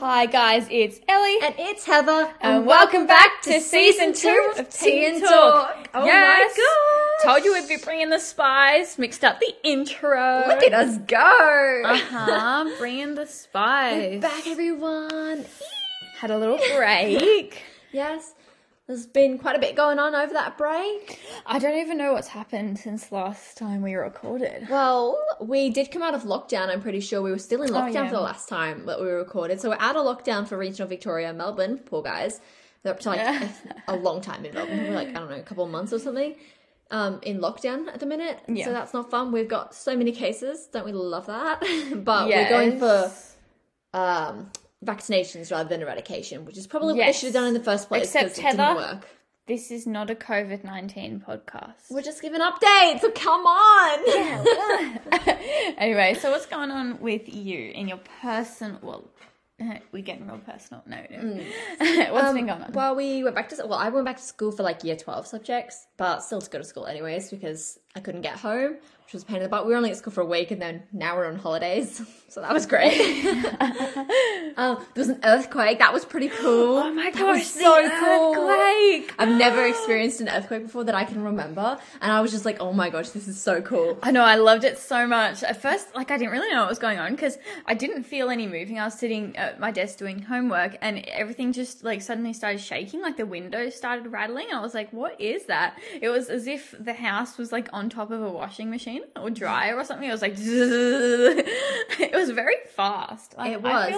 Hi guys, it's Ellie. And it's Heather. And welcome back to Season 2 of Tea and Talk. Oh yes. My gosh. Told you we'd be bringing the spice. Mixed up the intro. Look at us go. Uh-huh, bringing the spice. We're back, everyone. Had a little break. Yes, there's been quite a bit going on over that break. I don't even know what's happened since last time we recorded. Well, we did come out of lockdown, I'm pretty sure. We were still in lockdown for the last time that we recorded. So we're out of lockdown for regional Victoria and Melbourne. Poor guys. They're up to like a long time in Melbourne. We're like, I don't know, a couple of months or something in lockdown at the minute. Yeah. So that's not fun. We've got so many cases. Don't we love that? But yes, we're going for vaccinations rather than eradication, which is probably what they should have done in the first place. Except Heather, it didn't work. This is not a COVID-19 podcast. We're just giving updates, so come on. Yeah. Anyway, so what's going on with you in your personal? Well, we're getting real personal. No. What's been going on? Well, I went back to school for like year 12 subjects, but still to go to school anyways because I couldn't get home, which was a pain in the butt. We were only at school for a week, and then now we're on holidays, so that was great. There was an earthquake. That was pretty cool. Oh my gosh, so cool! I've never experienced an earthquake before that I can remember, and I was just like, oh my gosh, this is so cool. I know, I loved it so much. At first, like, I didn't really know what was going on because I didn't feel any moving. I was sitting at my desk doing homework, and everything just like suddenly started shaking. Like the windows started rattling, and I was like, what is that? It was as if the house was like on top of a washing machine or dryer or something. It was like it was very fast. Like, it was,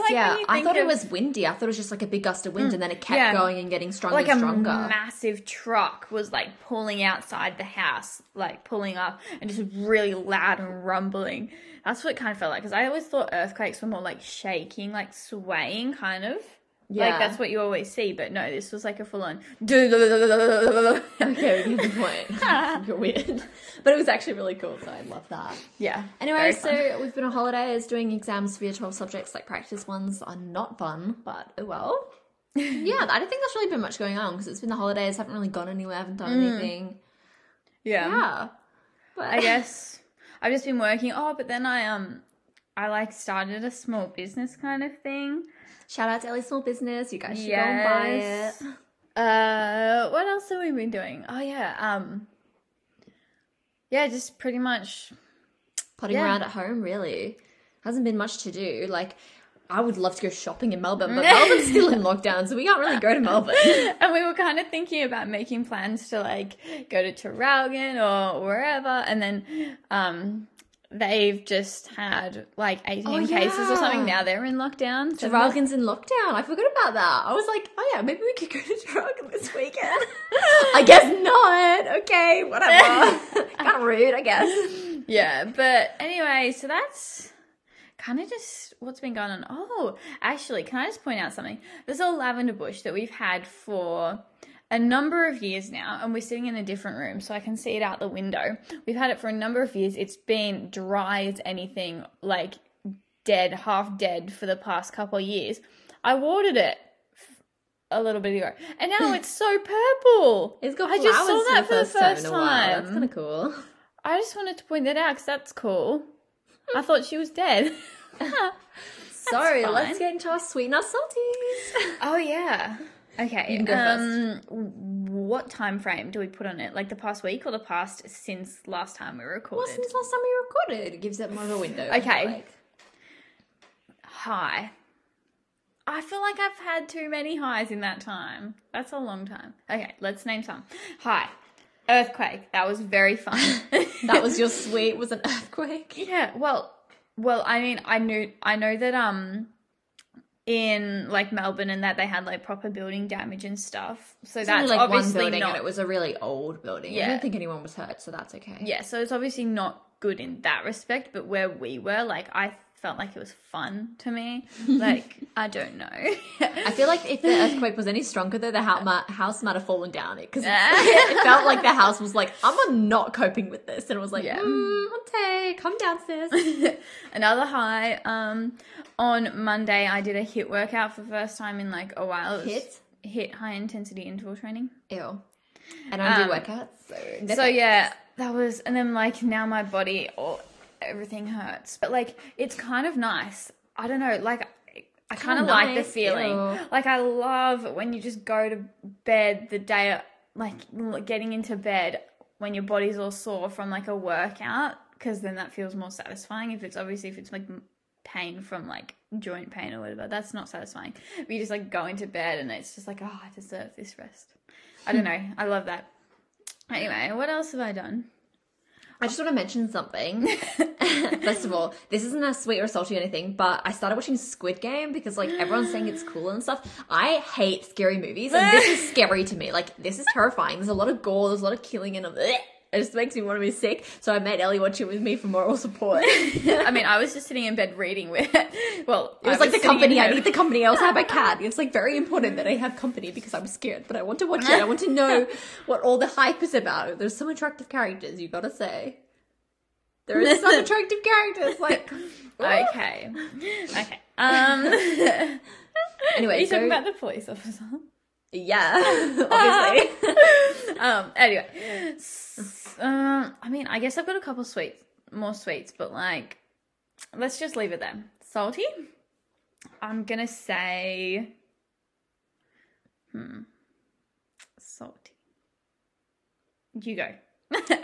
I thought it was windy. I thought it was just like a big gust of wind, and then it kept going and getting stronger and stronger. Like a massive truck was like pulling outside the house, like pulling up, and just really loud and rumbling. That's what it kind of felt like, because I always thought earthquakes were more like shaking, like swaying kind of. Yeah. Like, that's what you always see, but no, this was like a full-on... Okay, we get the point. You're weird. But it was actually really cool, so I love that. Yeah. Anyway, so we've been on holidays doing exams for year 12 subjects, like practice ones are not fun, but oh well. Yeah, I don't think there's really been much going on, because it's been the holidays, haven't really gone anywhere, haven't done anything. Yeah. But I guess I've just been working. Oh, but then I like started a small business kind of thing. Shout out to Ellie Small Business. You guys should go and buy it. What else have we been doing? Oh yeah, just pretty much putting around at home. Really, hasn't been much to do. Like, I would love to go shopping in Melbourne, but Melbourne's still in lockdown, so we can't really go to Melbourne. And we were kind of thinking about making plans to like go to Traralgon or wherever, and then they've just had like 18 cases or something. Now they're in lockdown. So Traralgon's in lockdown. I forgot about that. I was like, oh yeah, maybe we could go to Traralgon this weekend. I guess not. Okay, whatever. Kind of rude, I guess. Yeah, but anyway, so that's kind of just what's been going on. Oh, actually, can I just point out something? There's a lavender bush that we've had for a number of years now, and we're sitting in a different room, so I can see it out the window. We've had it for a number of years. It's been dry as anything, like dead, half dead for the past couple of years. I watered it a little bit ago, and now it's so purple. It's got flowers. I just saw that for the first time. That's kind of cool. I just wanted to point that out because that's cool. I thought she was dead. Sorry, let's get into our sweet and our salties. Oh, yeah. Okay, what time frame do we put on it? Like the past week or the past since last time we recorded? Well, since last time we recorded. It gives it more of a window. Okay. Like... High. I feel like I've had too many highs in that time. That's a long time. Okay, let's name some. High. Earthquake. That was very fun. That was your sweet, was an earthquake? Yeah, well, I mean, I know that, in like Melbourne and that they had like proper building damage and stuff, so it's that's only, like, obviously one building, not... and it was a really old building. I don't think anyone was hurt, so that's okay. Yeah, so it's obviously not good in that respect, but where we were, like, I felt like it was fun to me. Like, I don't know. I feel like if the earthquake was any stronger though, the house might have fallen down it, because it felt like the house was like, I'm not coping with this, and it was like, okay, come down, sis. Another high, on Monday I did a HIIT workout for the first time in like a while. HIIT, high intensity interval training. Ew. And I do workouts, so yeah, that was, and then like now my body everything hurts, but like it's kind of nice. I don't know, like I kind of like the feeling. Ew. Like, I love when you just go to bed the day, like getting into bed when your body's all sore from like a workout, because then that feels more satisfying. If it's like pain from like joint pain or whatever, that's not satisfying. But you just like go into bed and it's just like, oh, I deserve this rest. I don't know. I love that. Anyway, what else have I done? I just want to mention something. First of all, this isn't a sweet or salty or anything, but I started watching Squid Game because, like, everyone's saying it's cool and stuff. I hate scary movies, and this is scary to me. Like, this is terrifying. There's a lot of gore. There's a lot of killing, and it just makes me want to be sick. So I made Ellie watch it with me for moral support. I mean, I was just sitting in bed reading with it. Well, it was like the company. I need the company. I also have a cat. It's like very important that I have company because I'm scared, but I want to watch it. I want to know what all the hype is about. There's some attractive characters, you gotta say. There are some attractive characters. Like, okay. Anyway, are you talking about the police officer? Yeah, obviously. Anyway, I mean, I guess I've got a couple more sweets, but like, let's just leave it there. Salty? I'm gonna say, salty. You go.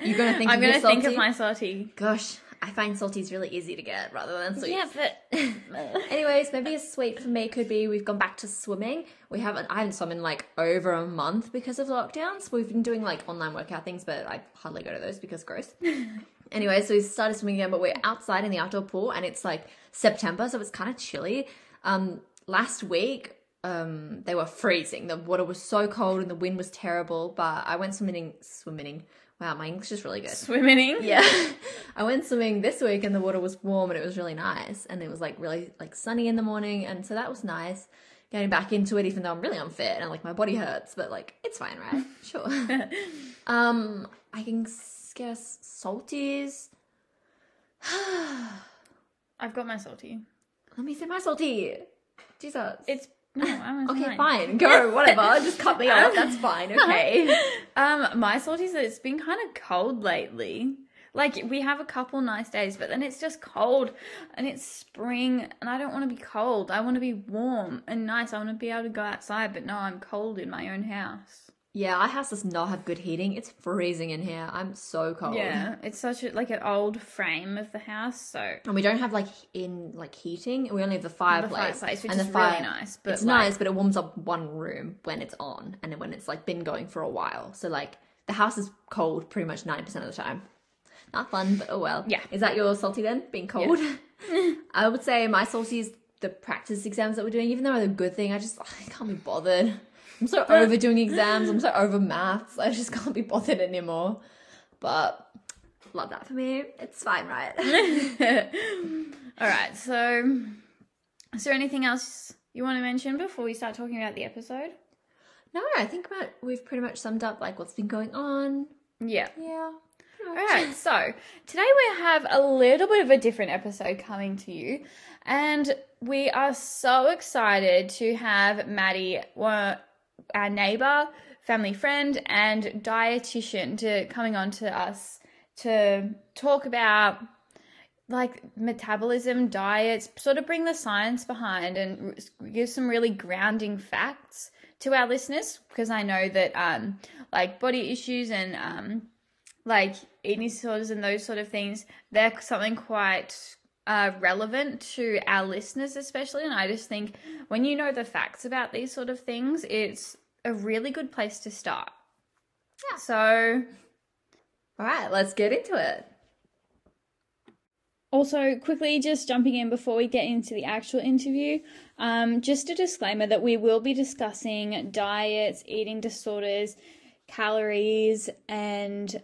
You're gonna think. I'm gonna think of my salty. Gosh, I find salty's really easy to get rather than sweet. Yeah, but anyways, maybe a sweet for me could be we've gone back to swimming. I haven't swum in like over a month because of lockdowns. So we've been doing like online workout things, but I hardly go to those because gross. Anyway, so we started swimming again, but we're outside in the outdoor pool, and it's like September, so it's kind of chilly. Last week, they were freezing. The water was so cold and the wind was terrible. But I went swimming. Wow, my English is really good. Swimming? Yeah. I went swimming this week and the water was warm and it was really nice. And it was like really like sunny in the morning. And so that was nice getting back into it, even though I'm really unfit and like my body hurts. But like, it's fine, right? Sure. I can guess salties. I've got my salty. Let me say my salty. Jesus. Okay, fine. Go, whatever. Just cut me off. That's fine. Okay. My salty is that it's been kind of cold lately. Like, we have a couple nice days, but then it's just cold and it's spring and I don't want to be cold. I want to be warm and nice. I want to be able to go outside, but no, I'm cold in my own house. Yeah, our house does not have good heating. It's freezing in here. I'm so cold. Yeah, it's such like an old frame of the house, so. And we don't have heating. We only have the fireplace. Which is really nice. But it's nice, but it warms up one room when it's on, and then when it's like been going for a while. So like the house is cold pretty much 90% of the time. Not fun, but oh well. Yeah. Is that your salty then? Being cold? Yeah. I would say my salty is the practice exams that we're doing. Even though they're a good thing, I can't be bothered. I'm so overdoing exams. I'm so over maths. I just can't be bothered anymore. But love that for me. It's fine, right? All right. So is there anything else you want to mention before we start talking about the episode? No, I think we've pretty much summed up like what's been going on. Yeah. Yeah. All right. So today we have a little bit of a different episode coming to you. And we are so excited to have Maddie, our neighbour, family friend and dietitian, to coming on to us to talk about like metabolism, diets, sort of bring the science behind and give some really grounding facts to our listeners, because I know that like body issues and like eating disorders and those sort of things, they're something quite relevant to our listeners especially, and I just think when you know the facts about these sort of things, it's a really good place to start. Yeah. So, all right, let's get into it. Also, quickly just jumping in before we get into the actual interview, just a disclaimer that we will be discussing diets, eating disorders, calories and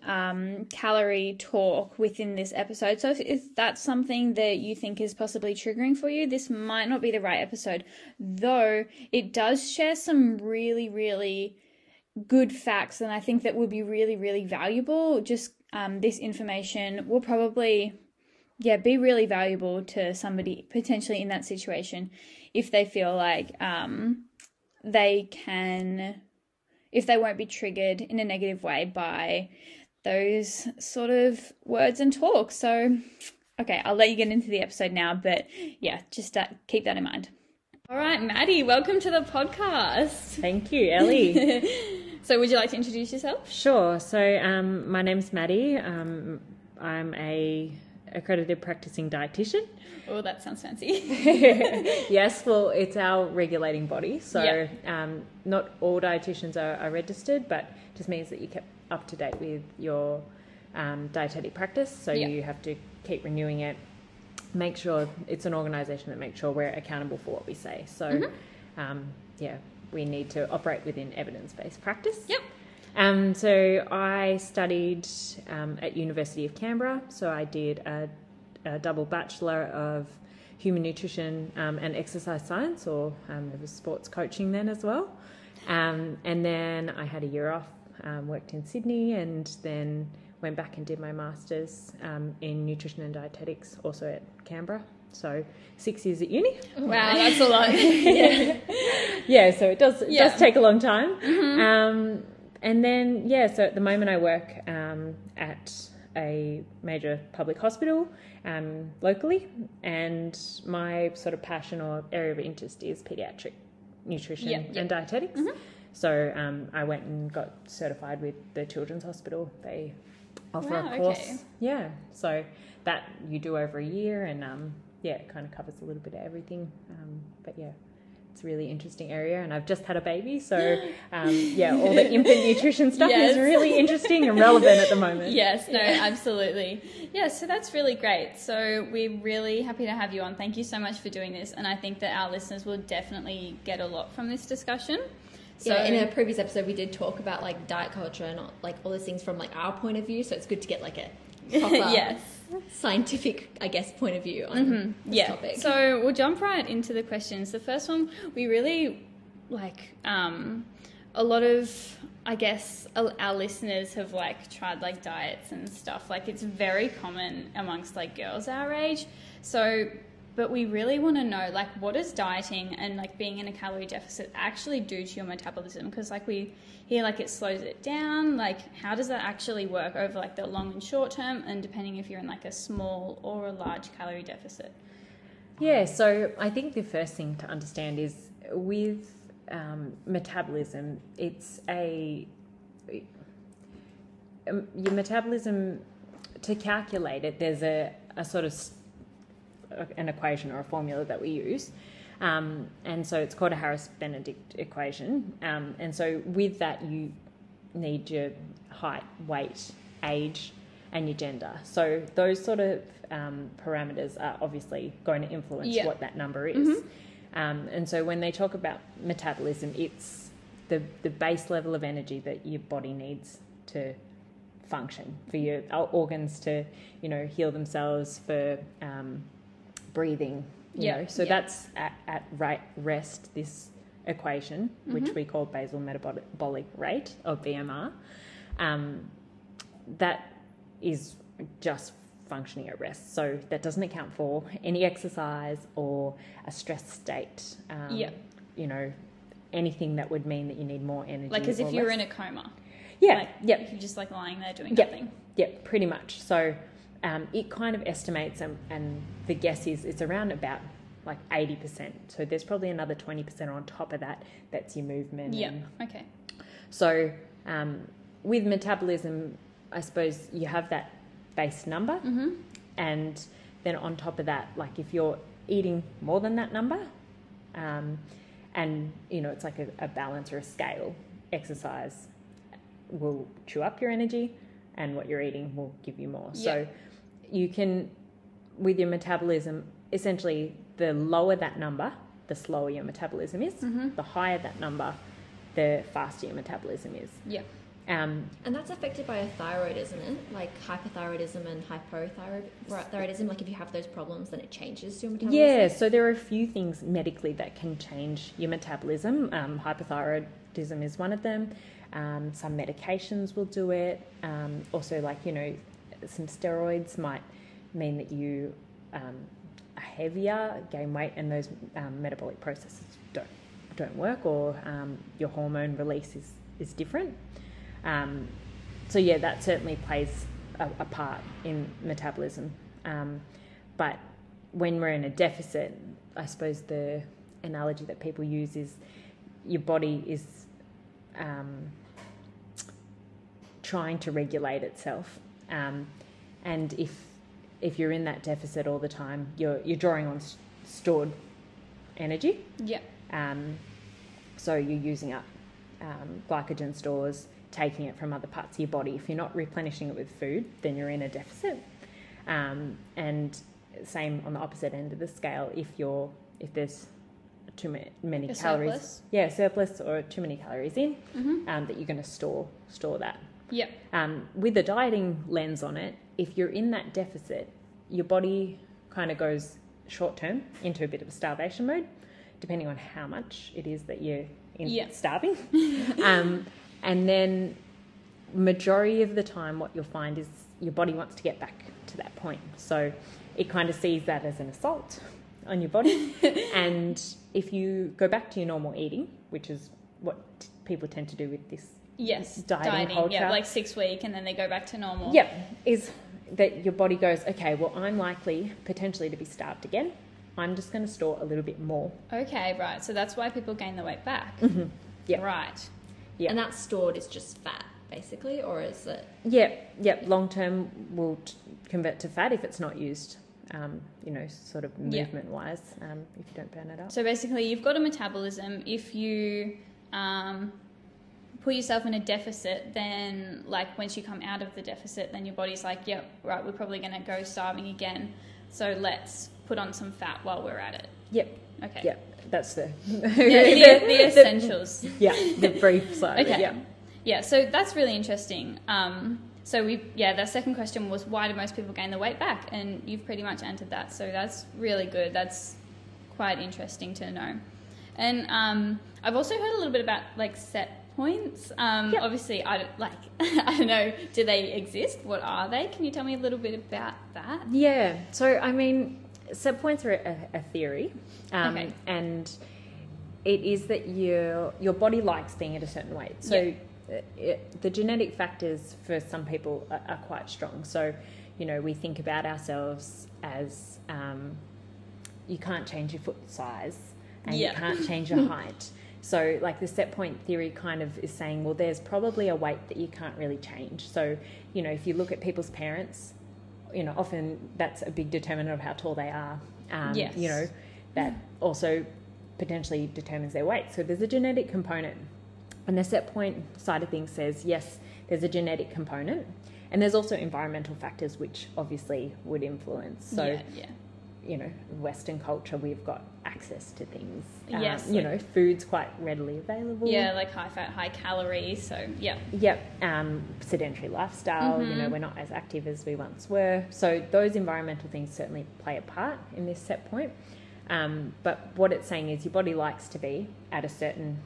calorie talk within this episode. So if that's something that you think is possibly triggering for you, this might not be the right episode, though it does share some really, really good facts, and I think that would be really, really valuable. Just this information will probably be really valuable to somebody potentially in that situation if they feel like if they won't be triggered in a negative way by those sort of words and talk. So, okay, I'll let you get into the episode now, but yeah, just keep that in mind. All right, Maddie, welcome to the podcast. Thank you, Ellie. So would you like to introduce yourself? Sure. So my name's Maddie. I'm a accredited practicing dietitian. Oh, that sounds fancy. Yes, well, it's our regulating body. So yep. Not all dietitians are registered, but it just means that you kept up to date with your dietetic practice. So yep. You have to keep renewing it. Make sure it's an organisation that makes sure we're accountable for what we say. So, we need to operate within evidence-based practice. Yep. So I studied at University of Canberra. So I did a double bachelor of human nutrition and exercise science, or it was sports coaching then as well. And then I had a year off, worked in Sydney, and then went back and did my master's in nutrition and dietetics, also at Canberra. So 6 years at uni. Wow, that's a lot. Yeah. Yeah, so it does take a long time. Mm-hmm. And then, so at the moment I work at a major public hospital locally, and my sort of passion or area of interest is paediatric nutrition and dietetics. Mm-hmm. So I went and got certified with the Children's Hospital. They offer a course. Okay. Yeah, so that you do over a year, and it kind of covers a little bit of everything. It's a really interesting area, and I've just had a baby, so all the infant nutrition stuff is really interesting and relevant at the moment. Yes, no, absolutely. Yeah, so that's really great. So we're really happy to have you on. Thank you so much for doing this, and I think that our listeners will definitely get a lot from this discussion. So yeah, in a previous episode, we did talk about like diet culture and like all those things from like our point of view. So it's good to get like a proper scientific, I guess, point of view on this topic. So we'll jump right into the questions. The first one, we really like a lot of, I guess, our listeners have like tried like diets and stuff. Like it's very common amongst like girls our age. So, but we really want to know like what does dieting and like being in a calorie deficit actually do to your metabolism? Because like we hear like it slows it down, like how does that actually work over like the long and short term, and depending if you're in like a small or a large calorie deficit? Yeah, so I think the first thing to understand is with metabolism, your metabolism, to calculate it, there's a sort of an equation or a formula that we use, and so it's called a Harris Benedict equation, and so with that you need your height, weight, age and your gender. So those sort of parameters are obviously going to influence what that number is. And so when they talk about metabolism, it's the base level of energy that your body needs to function, for your organs to heal themselves, for breathing, you know. So that's at rest, this equation, which we call basal metabolic rate, or BMR, that is just functioning at rest. So that doesn't account for any exercise or a stress state, anything that would mean that you need more energy. Like as if you were in a coma. Yeah. Like, yep. You're just like lying there doing nothing. Yeah, pretty much. So it kind of estimates, and the guess is it's around about like 80%. So there's probably another 20% on top of that. That's your movement. Yeah. Okay. So with metabolism, I suppose you have that base number, and then on top of that, like if you're eating more than that number, and it's like a balance or a scale. Exercise will chew up your energy, and what you're eating will give you more. So you can, with your metabolism, essentially the lower that number, the slower your metabolism is. The higher that number, the faster your metabolism is. Yeah. And that's affected by a thyroid, isn't it? Like hyperthyroidism and hypothyroidism. Like if you have those problems, then it changes your metabolism. Yeah, so there are a few things medically that can change your metabolism. Hypothyroidism is one of them. Some medications will do it. Also, some steroids might mean that you are heavier, gain weight, and those metabolic processes don't work, or your hormone release is different. That certainly plays a part in metabolism. But when we're in a deficit, I suppose the analogy that people use is your body is trying to regulate itself, and if you're in that deficit all the time, you're drawing on stored energy. Yeah. So you're using up glycogen stores, taking it from other parts of your body. If you're not replenishing it with food, then you're in a deficit. And same on the opposite end of the scale. If there's too many calories, surplus. Yeah, surplus or too many calories in, mm-hmm. That you're going to store that. Yeah. With a dieting lens on it, if you're in that deficit, your body kind of goes short term into a bit of a starvation mode, depending on how much it is that you're in starving. And then majority of the time what you'll find is your body wants to get back to that point. So it kind of sees that as an assault on your body. And if you go back to your normal eating, which is what people tend to do with this dieting culture. Yeah, like 6 week and then they go back to normal. Yeah, is that your body goes, okay, well, I'm likely potentially to be starved again. I'm just going to store a little bit more. Okay, right. So that's why people gain the weight back. Mm-hmm. Yeah. Right. Yeah. And that stored is just fat, basically, or is it? Yeah. Long term will convert to fat if it's not used, sort of movement-wise, if you don't burn it up. So basically you've got a metabolism. If you put yourself in a deficit, then, like, once you come out of the deficit, then your body's like, yep, right, we're probably going to go starving again. So let's put on some fat while we're at it. Yep. Okay. Yep. That's the essentials. The brief side. Okay. Yeah. So that's really interesting. The second question was, why do most people gain the weight back? And you've pretty much answered that. So that's really good. That's quite interesting to know. And I've also heard a little bit about, like, set points. Obviously, I don't know. Do they exist? What are they? Can you tell me a little bit about that? Yeah. So I mean, set points are a theory, and it is that your body likes being at a certain weight. So the genetic factors for some people are quite strong. So, we think about ourselves as you can't change your foot size and you can't change your height. So, like, the set point theory kind of is saying, well, there's probably a weight that you can't really change. So, if you look at people's parents, often that's a big determinant of how tall they are. That also potentially determines their weight. So there's a genetic component. And the set point side of things says, yes, there's a genetic component. And there's also environmental factors, which obviously would influence. So, Western culture, we've got access to things. Food's quite readily available. Yeah, like high fat, high calorie. So, yeah. Yep. Sedentary lifestyle, mm-hmm. We're not as active as we once were. So those environmental things certainly play a part in this set point. But what it's saying is your body likes to be at a certain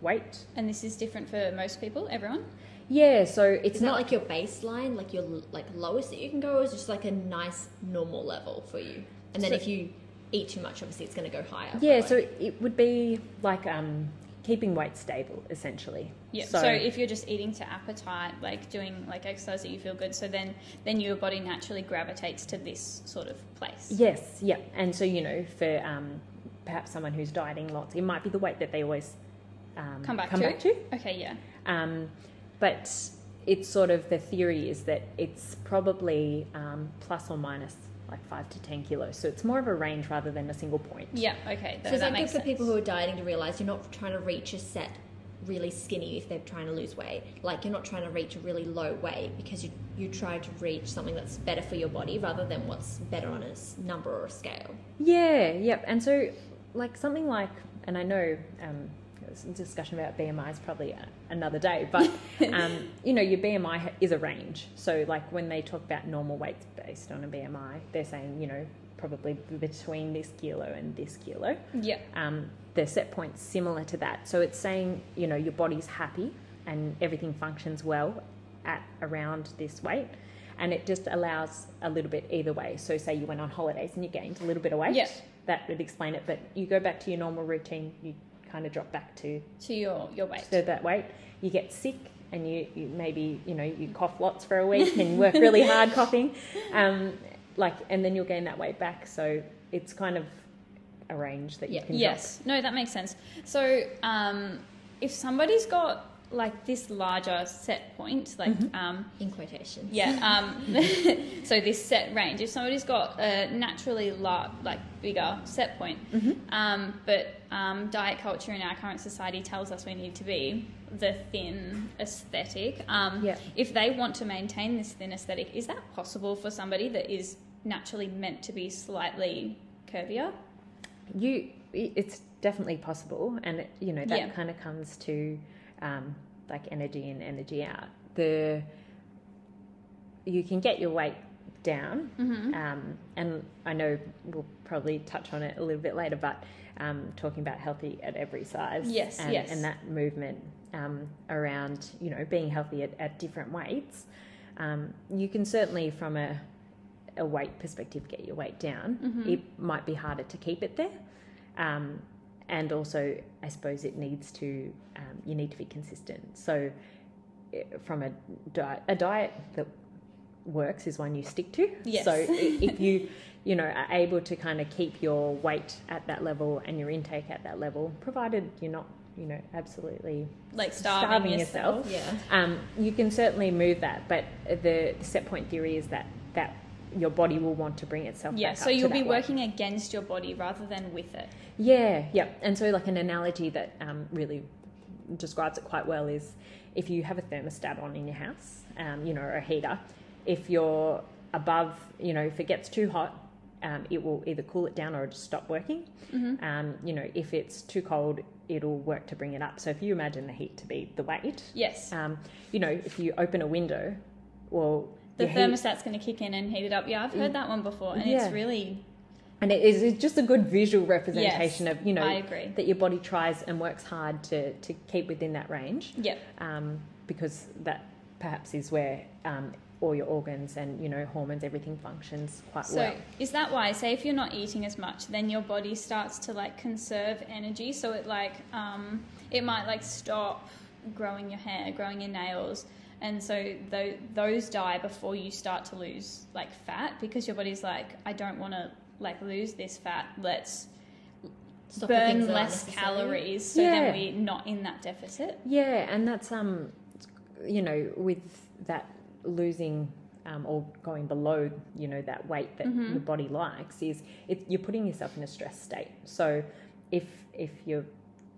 weight. And this is different for most people, everyone? Yeah, so it's not like your baseline, like your lowest that you can go, is just like a nice normal level for you. And then if you eat too much, obviously it's going to go higher. Yeah, so it would be like keeping weight stable, essentially. Yeah, so if you're just eating to appetite, like doing like exercise that you feel good, so then your body naturally gravitates to this sort of place. Yes, yeah. And so, for perhaps someone who's dieting lots, it might be the weight that they always come back to. Okay, yeah. But it's sort of, the theory is that it's probably plus or minus like 5 to 10 kilos. So it's more of a range rather than a single point. Yeah, okay. So that makes sense. So it's good for people who are dieting to realise you're not trying to reach a set really skinny if they're trying to lose weight. Like, you're not trying to reach a really low weight because you try to reach something that's better for your body rather than what's better on a number or a scale. Yeah, yep. And so, like, something like, and I know discussion about BMI is probably another day, but your BMI is a range. So, like, when they talk about normal weights based on a BMI, they're saying probably between this kilo and this kilo. Yeah. The set point's similar to that. So it's saying your body's happy and everything functions well at around this weight, and it just allows a little bit either way. So say you went on holidays and you gained a little bit of weight, that would explain it. But you go back to your normal routine, you kind of drop back to your weight. So that weight, you get sick and you maybe you cough lots for a week and work really hard coughing, and then you'll gain that weight back. So it's kind of a range that you can drop. No, that makes sense. So if somebody's got like this larger set point, like in quotation, so this set range, if somebody's got a naturally large, like bigger set point, but diet culture in our current society tells us we need to be the thin aesthetic, if they want to maintain this thin aesthetic, is that possible for somebody that is naturally meant to be slightly curvier? It's definitely possible, and it, you know, that kind of comes to like energy in, energy out. You can get your weight down, and I know we'll probably touch on it a little bit later, but talking about healthy at every size, and that movement around, you know, being healthy at different weights, you can certainly from a weight perspective get your weight down. It might be harder to keep it there. And also, I suppose it needs to, you need to be consistent. So from a diet that works is one you stick to. So if you, you know, are able to kind of keep your weight at that level and your intake at that level, provided you're not, you know, absolutely like starving yourself. You can certainly move that. But the set point theory is that your body will want to bring itself back up. So you'll be working against your body rather than with it. And so like an analogy that really describes it quite well is if you have a thermostat on in your house, you know, or a heater, if you're above, you know, if it gets too hot, it will either cool it down or just stop working. You know, if it's too cold, it'll work to bring it up. So if you imagine the heat to be the weight, you know, if you open a window, well, the thermostat's going to kick in and heat it up. Yeah, I've heard that one before, and it's really... And it's just a good visual representation of, you know... I agree. ...that your body tries and works hard to keep within that range. Because that perhaps is where all your organs and, you know, hormones, everything functions quite well. So is that why, say, if you're not eating as much, then your body starts to, like, conserve energy? So it, like, it might, like, stop growing your hair, growing your nails... And so those die before you start to lose, like, fat, because your body's like, I don't want to, like, lose this fat. Let's burn less calories so then we're not in that deficit. Yeah, and that's, you know, with that losing or going below, you know, that weight that your body likes is you're putting yourself in a stress state. So if you're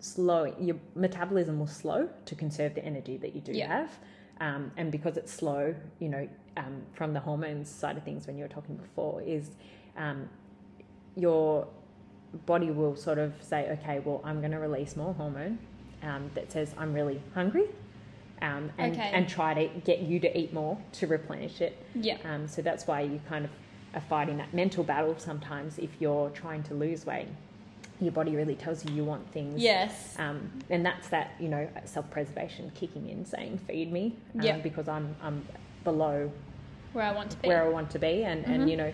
slowing, your metabolism will slow to conserve the energy that you do have. And because it's slow, you know, from the hormones side of things, when you were talking before, is your body will sort of say, okay, well, I'm going to release more hormone that says I'm really hungry, and try to get you to eat more to replenish it. So that's why you kind of are fighting that mental battle sometimes if you're trying to lose weight. Your body really tells you want things. And that's that, you know, self-preservation kicking in, saying, feed me, because I'm below where I want to be. And, and, you know,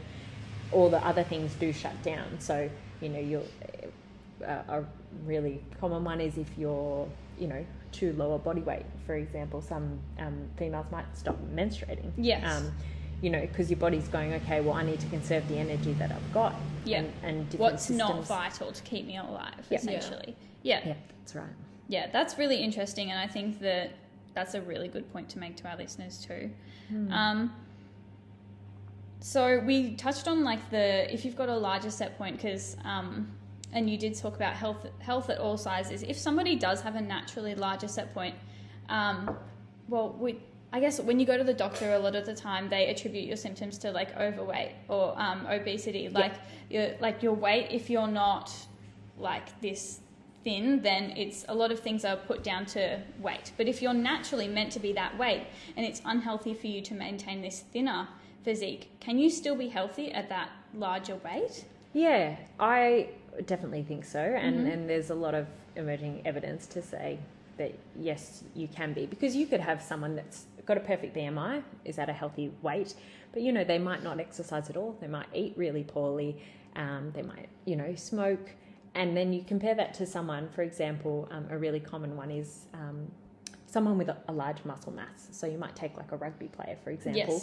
all the other things do shut down. So, you know, a really common one is if you're, you know, too low a body weight, for example, some females might stop menstruating. You know, because your body's going, okay, well, I need to conserve the energy that I've got. And different what's systems. Not vital to keep me alive, essentially. Yeah, that's right. Yeah, that's really interesting, and I think that that's a really good point to make to our listeners too. So we touched on, like, if you've got a larger set point, because and you did talk about health at all sizes. If somebody does have a naturally larger set point, I guess when you go to the doctor, a lot of the time they attribute your symptoms to, like, overweight or obesity. Like, your weight, if you're not, like, this thin, then it's a lot of things are put down to weight. But if you're naturally meant to be that weight and it's unhealthy for you to maintain this thinner physique, can you still be healthy at that larger weight? Yeah, I definitely think so. And, and there's a lot of emerging evidence to say that, yes, you can be. Because you could have someone that's got a perfect BMI, is at a healthy weight, but, you know, they might not exercise at all, they might eat really poorly, they might, you know, smoke, and then you compare that to someone, for example, a really common one is someone with a large muscle mass. So you might take, like, a rugby player, for example.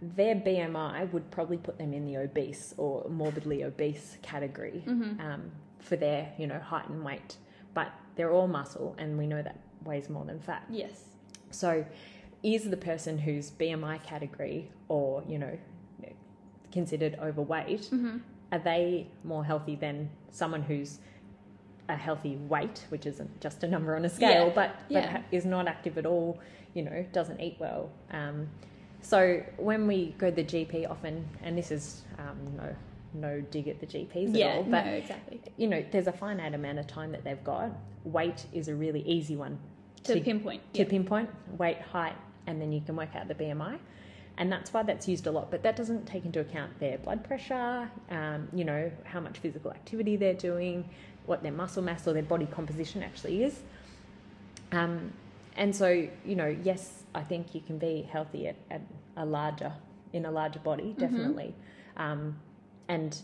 their BMI would probably put them in the obese or morbidly obese category for their, you know, height and weight. But they're all muscle, and we know that weighs more than fat. Yes. So is the person who's BMI category or, you know, considered overweight, are they more healthy than someone who's a healthy weight, which isn't just a number on a scale, but is not active at all, you know, doesn't eat well. So when we go to the GP often, and this is no dig at the GPs at all, but exactly, you know, there's a finite amount of time that they've got. Weight is a really easy one to pinpoint. Pinpoint weight, height, and then you can work out the BMI. And that's why that's used a lot, but that doesn't take into account their blood pressure, you know, how much physical activity they're doing, what their muscle mass or their body composition actually is. And so, you know, yes, I think you can be healthy in a larger body, definitely. And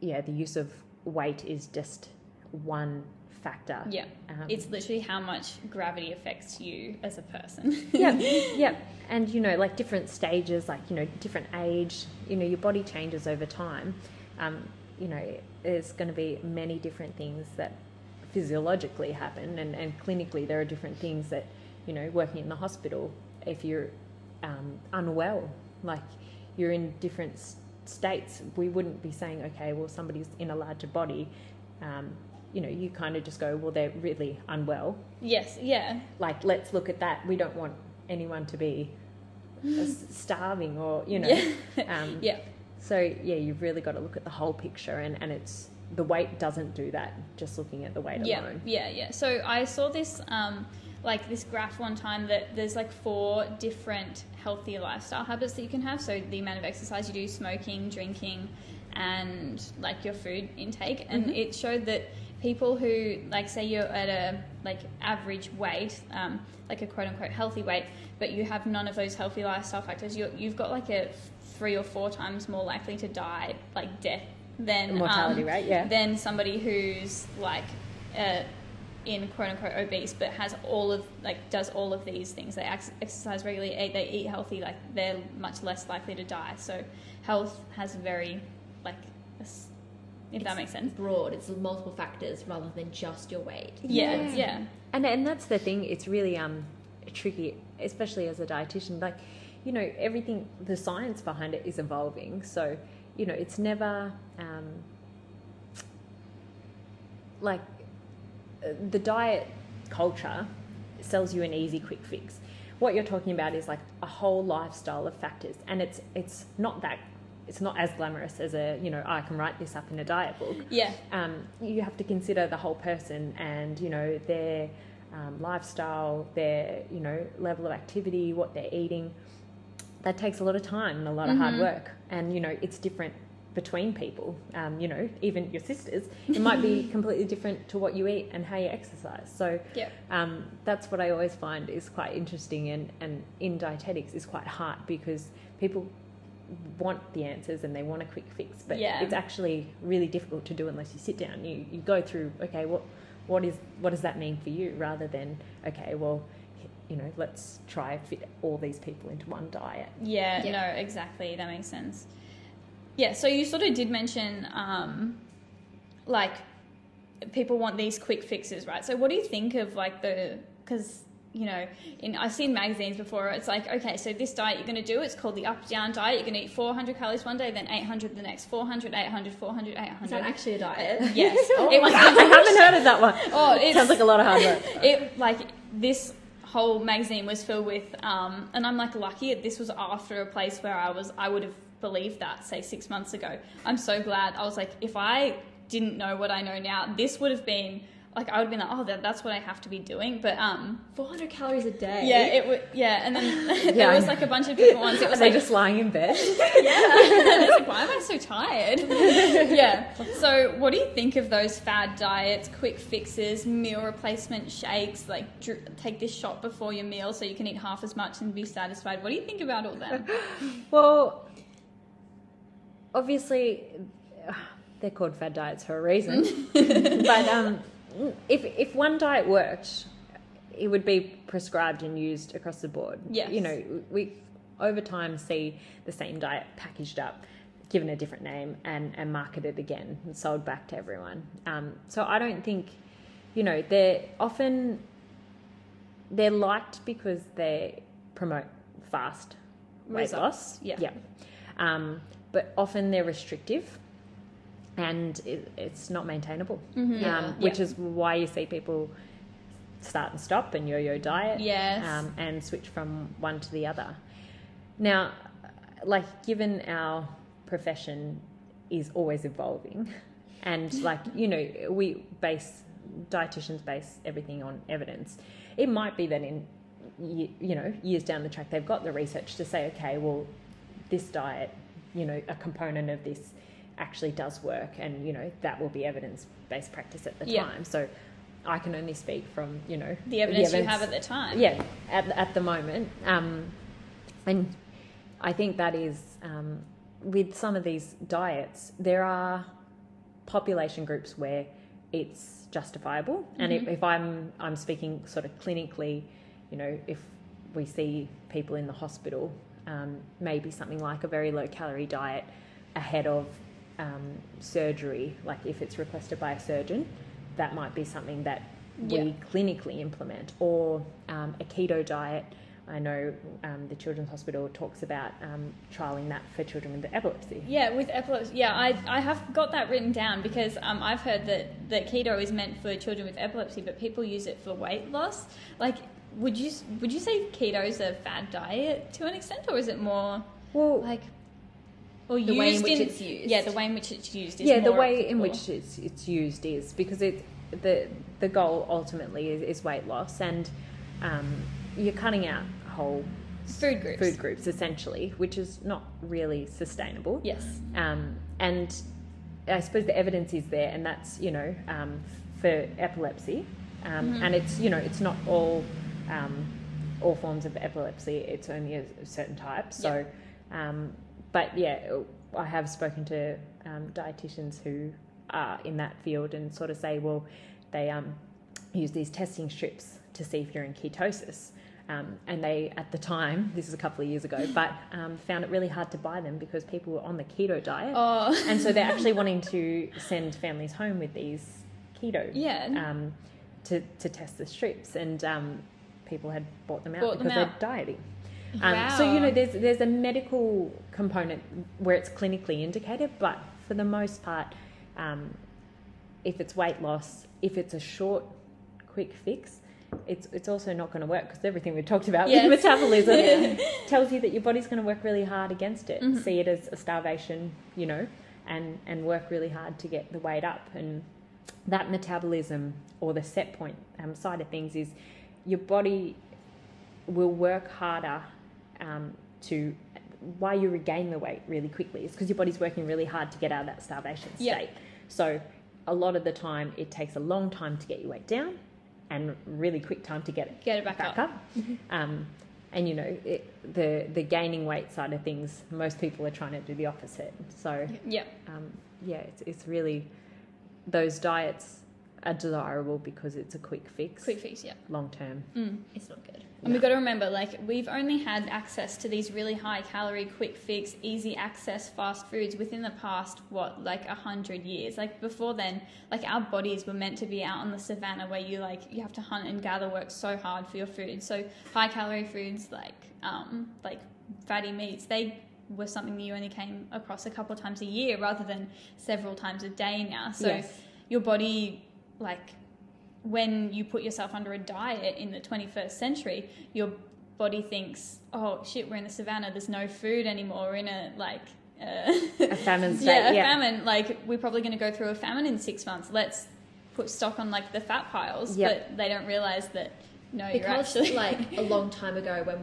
yeah, the use of weight is just one factor. Yeah, it's literally how much gravity affects you as a person. And, you know, like different stages, like, you know, different age, you know, your body changes over time. You know, there's going to be many different things that physiologically happen, and clinically there are different things that, you know, working in the hospital, if you're unwell, like you're in different states, we wouldn't be saying, okay, well, somebody's in a larger body. You know, you kind of just go, well, they're really unwell. Yes, yeah. Like, let's look at that. We don't want anyone to be starving or, you know. Yeah. So, yeah, you've really got to look at the whole picture, and it's the weight doesn't do that, just looking at the weight alone. Yeah. So I saw this, like, this graph one time that there's, like, 4 different healthy lifestyle habits that you can have. So the amount of exercise you do, smoking, drinking, and, like, your food intake. And it showed that people who, like, say you're at a, like, average weight, like a quote-unquote healthy weight, but you have none of those healthy lifestyle factors, you've got, like, a 3 or 4 times more likely to die, like, death than mortality rate, than somebody who's, like, in quote-unquote obese, but has all of, like, does all of these things. They exercise regularly, they eat healthy, like, they're much less likely to die. So health has very, like, if that makes sense. Broad, it's multiple factors rather than just your weight. Yeah. And that's the thing. It's really tricky, especially as a dietitian. Like, you know, everything, the science behind it is evolving. So, you know, it's never like the diet culture sells you an easy quick fix. What you're talking about is like a whole lifestyle of factors, and it's not that. It's not as glamorous as a, you know, I can write this up in a diet book. Yeah. You have to consider the whole person and, you know, their lifestyle, their, you know, level of activity, what they're eating. That takes a lot of time and a lot of hard work. And, you know, it's different between people. You know, even your sisters, it might be completely different to what you eat and how you exercise. So that's what I always find is quite interesting, and in dietetics is quite hard because people want the answers and they want a quick fix, but it's actually really difficult to do unless you sit down. You go through, okay, what does that mean for you, rather than, okay, well, you know, let's try and fit all these people into one diet. No, exactly, that makes sense. So you sort of did mention like people want these quick fixes, right? So what do you think of, like, because you know, I've seen magazines before, it's like, okay, so this diet you're going to do, it's called the up-down diet. You're going to eat 400 calories one day, then 800 the next, 400, 800, 400, 800. Is that actually a diet? Yes. Oh my God, I haven't heard of that one. Oh, it sounds like a lot of hard work. Like, this whole magazine was filled with, and I'm, like, lucky this was after a place where I would have believed that, say, 6 months ago. I'm so glad. I was like, if I didn't know what I know now, this would have been... Like, I would have been like, oh, that's what I have to be doing. But 400 calories a day. And then there was, like, a bunch of different ones. It was like, just lying in bed. And it's like, why am I so tired? So what do you think of those fad diets, quick fixes, meal replacement shakes, like take this shot before your meal so you can eat half as much and be satisfied? What do you think about all that? Well, obviously, they're called fad diets for a reason. But... If one diet worked, it would be prescribed and used across the board. Yes. You know, we over time see the same diet packaged up, given a different name, and marketed again and sold back to everyone. So I don't think, you know, they're liked because they promote fast weight loss. Yeah. But often they're restrictive and it's not maintainable, which is why you see people start and stop and yo-yo diet and switch from one to the other. Now, like, given our profession is always evolving and, like, you know, dietitians base everything on evidence. It might be that in, you know, years down the track, they've got the research to say, okay, well, this diet, you know, a component of this actually does work, and, you know, that will be evidence-based practice at the time. So I can only speak from, you know, the evidence you have at the time. Yeah, at the moment. And I think that is, with some of these diets, there are population groups where it's justifiable. And if I'm speaking sort of clinically, you know, if we see people in the hospital, maybe something like a very low-calorie diet ahead of surgery, like if it's requested by a surgeon, that might be something that we clinically implement. Or a keto diet. I know the Children's Hospital talks about trialling that for children with epilepsy. Yeah, with epilepsy. Yeah, I have got that written down because I've heard that keto is meant for children with epilepsy, but people use it for weight loss. Like, would you say keto is a fad diet to an extent, or is it more the way in which it's used? Yeah, the way in which it's used is the way in which it's used is because the goal ultimately is weight loss, and you're cutting out whole food groups essentially, which is not really sustainable. Yes. And I suppose the evidence is there, and that's, you know, for epilepsy, and it's, you know, it's not all forms of epilepsy, it's only a certain type. So but I have spoken to dietitians who are in that field and sort of say, well, they use these testing strips to see if you're in ketosis. And they, at the time, this is a couple of years ago, but found it really hard to buy them because people were on the keto diet. Oh. And so they're actually wanting to send families home with these keto to test the strips. And people had bought them out because they're dieting. So, you know, there's a medical component where it's clinically indicated, but for the most part, if it's weight loss, if it's a short, quick fix, it's also not going to work because everything we've talked about with metabolism tells you that your body's going to work really hard against it. See it as a starvation, you know, and work really hard to get the weight up. And that metabolism, or the set point side of things, is your body will work harder to why you regain the weight really quickly. It's because your body's working really hard to get out of that starvation state. So a lot of the time it takes a long time to get your weight down and really quick time to get it back up. And, you know, the gaining weight side of things, most people are trying to do the opposite. So, it's really, those diets are desirable because it's a quick fix. Long term. It's not good. And we've got to remember, like, we've only had access to these really high-calorie, quick-fix, easy-access fast foods within the past, 100 years? Like, before then, like, our bodies were meant to be out on the savannah where you have to hunt and gather, work so hard for your food. So high-calorie foods like fatty meats, they were something that you only came across a couple of times a year rather than several times a day now. So your body, like, when you put yourself under a diet in the 21st century, your body thinks, oh, shit, we're in the savannah, there's no food anymore, we're in a famine state. Famine, like, we're probably going to go through a famine in 6 months, let's put stock on, like, the fat piles. But they don't realise that, no, because you're actually... like, a long time ago when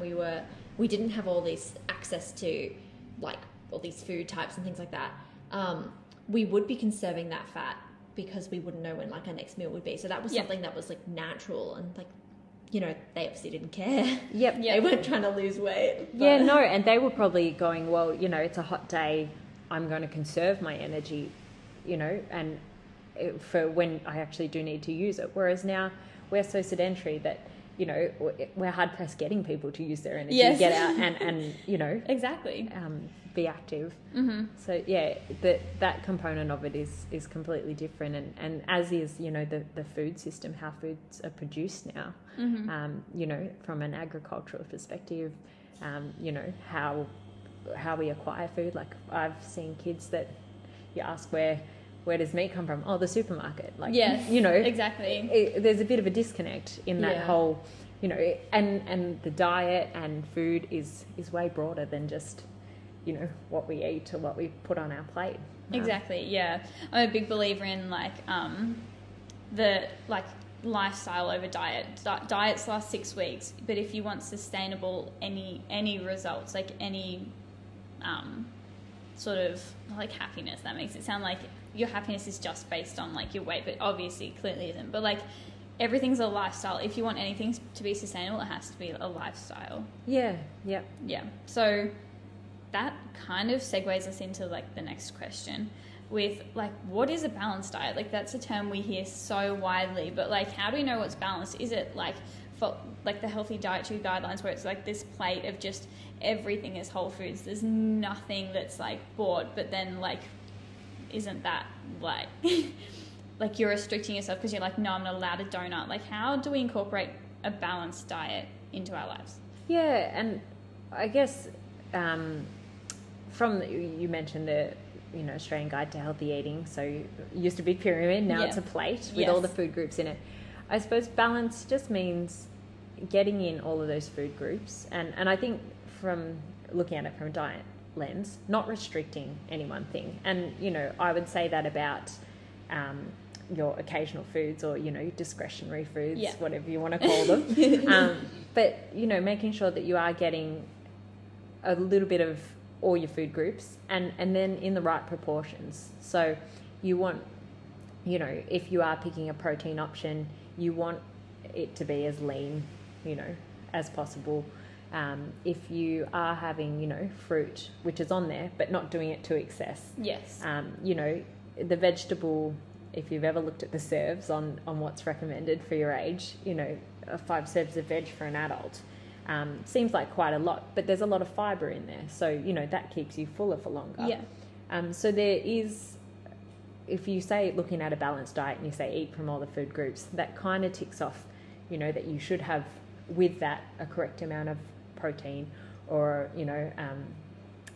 we didn't have all this access to, like, all these food types and things like that, we would be conserving that fat because we wouldn't know when, like, our next meal would be. So that was something that was, like, natural and, like, you know, they obviously didn't care. They weren't trying to lose weight. But... Yeah, no, and they were probably going, well, you know, it's a hot day, I'm going to conserve my energy, you know, and for when I actually do need to use it. Whereas now we're so sedentary that you know, we're hard-pressed getting people to use their energy, yes. get out and you know. Exactly. Be active. Mm-hmm. So, yeah, that component of it is completely different. And as is, you know, the food system, how foods are produced now, mm-hmm. You know, from an agricultural perspective, you know, how we acquire food. Like, I've seen kids that you ask where does meat come from? Oh, the supermarket. Like, yes, you know, exactly. There's a bit of a disconnect in that yeah. whole, you know, and the diet and food is way broader than just, you know, what we eat or what we put on our plate. Exactly. Yeah. I'm a big believer in the lifestyle over diet. Diets last 6 weeks, but if you want sustainable any results, like any sort of like happiness, that makes it sound like your happiness is just based on like your weight, but obviously clearly isn't. But like everything's a lifestyle. If you want anything to be sustainable, it has to be a lifestyle. Yeah. Yeah. Yeah. So that kind of segues us into like the next question with like, what is a balanced diet? Like that's a term we hear so widely, but like, how do we know what's balanced? Is it like for like the healthy dietary guidelines where it's like this plate of just everything is whole foods, there's nothing that's like bought, but then like isn't that like like you're restricting yourself because you're like, no, I'm not allowed a donut. Like how do we incorporate a balanced diet into our lives? Yeah, and I guess you mentioned the, you know, Australian Guide to Healthy Eating, so it used to be pyramid, now yeah. it's a plate with yes. all the food groups in it. I suppose balance just means getting in all of those food groups, and I think from looking at it from a diet lens, not restricting any one thing. And, you know, I would say that about your occasional foods or, you know, discretionary foods, yeah. whatever you want to call them. But, you know, making sure that you are getting a little bit of all your food groups and then in the right proportions. So you want, you know, if you are picking a protein option, you want it to be as lean, you know, as possible. If you are having, you know, fruit, which is on there, but not doing it to excess. Yes. You know, the vegetable, if you've ever looked at the serves on what's recommended for your age, you know, 5 serves of veg for an adult. Seems like quite a lot, but there's a lot of fibre in there. So, you know, that keeps you fuller for longer. Yeah. So there is, if you say looking at a balanced diet and you say eat from all the food groups, that kind of ticks off, you know, that you should have with that a correct amount of protein or, you know,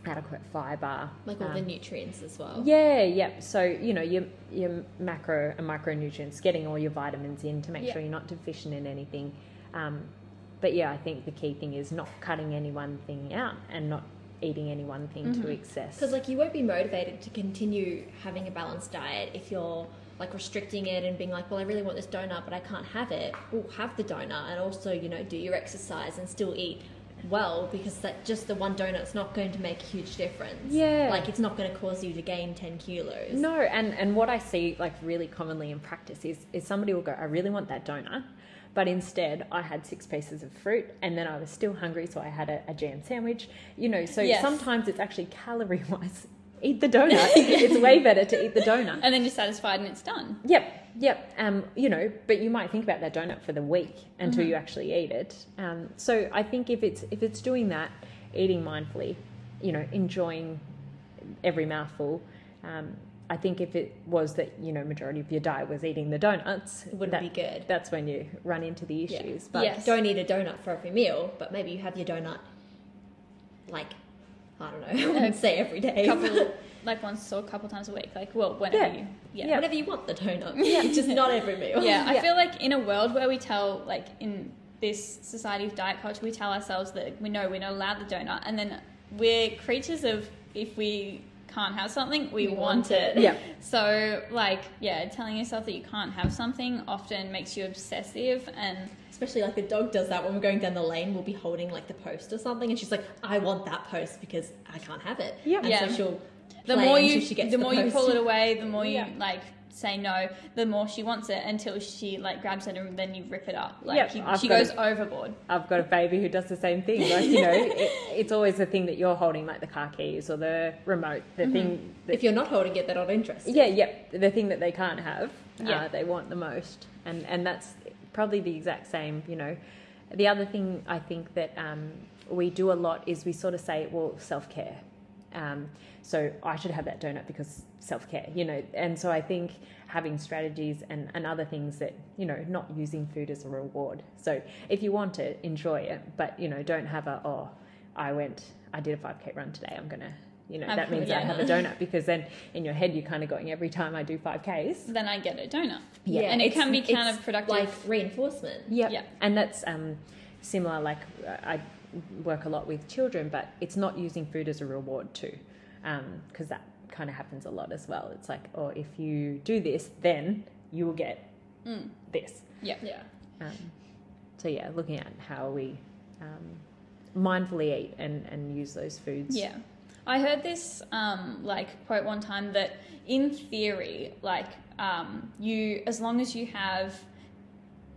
adequate fibre. Like all the nutrients as well. Yeah, yeah. So, you know, your macro and micronutrients, getting all your vitamins in to make yeah. sure you're not deficient in anything. But yeah, I think the key thing is not cutting any one thing out and not eating any one thing mm-hmm. to excess. Because like you won't be motivated to continue having a balanced diet if you're like restricting it and being like, well, I really want this donut, but I can't have it. Well, have the donut and also, you know, do your exercise and still eat well, because that just the one donut's not going to make a huge difference. Yeah. Like it's not going to cause you to gain 10 kilos. No, and what I see like really commonly in practice is somebody will go, I really want that donut. But instead, I had 6 pieces of fruit and then I was still hungry, so I had a jam sandwich. You know, so yes. sometimes it's actually calorie-wise. Eat the donut. It's way better to eat the donut. And then you're satisfied and it's done. Yep, yep. You know, but you might think about that donut for the week until mm-hmm. you actually eat it. So I think if it's doing that, eating mindfully, you know, enjoying every mouthful, I think if it was that, you know, majority of your diet was eating the donuts, it wouldn't be good. That's when you run into the issues. Yeah. But yes. Don't eat a donut for every meal, but maybe you have your donut, like, I don't know, I wouldn't say every day. Like once or a couple times a week. Like, well, whenever yeah. you... Yeah. yeah, whenever you want the donut. Yeah. Just not every meal. Yeah, I feel like in a world where we tell, like, in this society of diet culture, we tell ourselves that we know we're not allowed the donut, and then we're creatures of if we... can't have something, we want it. Yeah. So like, yeah, telling yourself that you can't have something often makes you obsessive, and especially like the dog does that when we're going down the lane, we'll be holding like the post or something and she's like, I want that post because I can't have it. Yeah. And yeah. so she'll the more you she gets the more post. You pull it away, the more you yeah. like say no, the more she wants it until she like grabs it and then you rip it up. Like yep, she goes overboard. I've got a baby who does the same thing. Like, you know, it's always the thing that you're holding, like the car keys or the remote, the mm-hmm. thing. That, if you're not holding it, they're not interested. Yeah, yep. Yeah, the thing that they can't have, yeah. They want the most. And that's probably the exact same, you know, The other thing I think that we do a lot is we sort of say, well, self-care. So I should have that donut because self-care, you know. And so I think having strategies and other things that, you know, not using food as a reward. So if you want it, enjoy it, but, you know, don't have a, oh, I did a 5K run today, I'm going to, you know, that means I have a donut, because then in your head you're kind of going, every time I do 5Ks, then I get a donut. Yeah. And it can be counterproductive. Like reinforcement. Yeah. Yep. And that's similar, like I work a lot with children, but it's not using food as a reward too, because that kind of happens a lot as well. It's like, oh, if you do this, then you will get this. Yeah. Yeah. So yeah, looking at how we mindfully eat and use those foods. Yeah. I heard this like quote one time that in theory, like you, as long as you have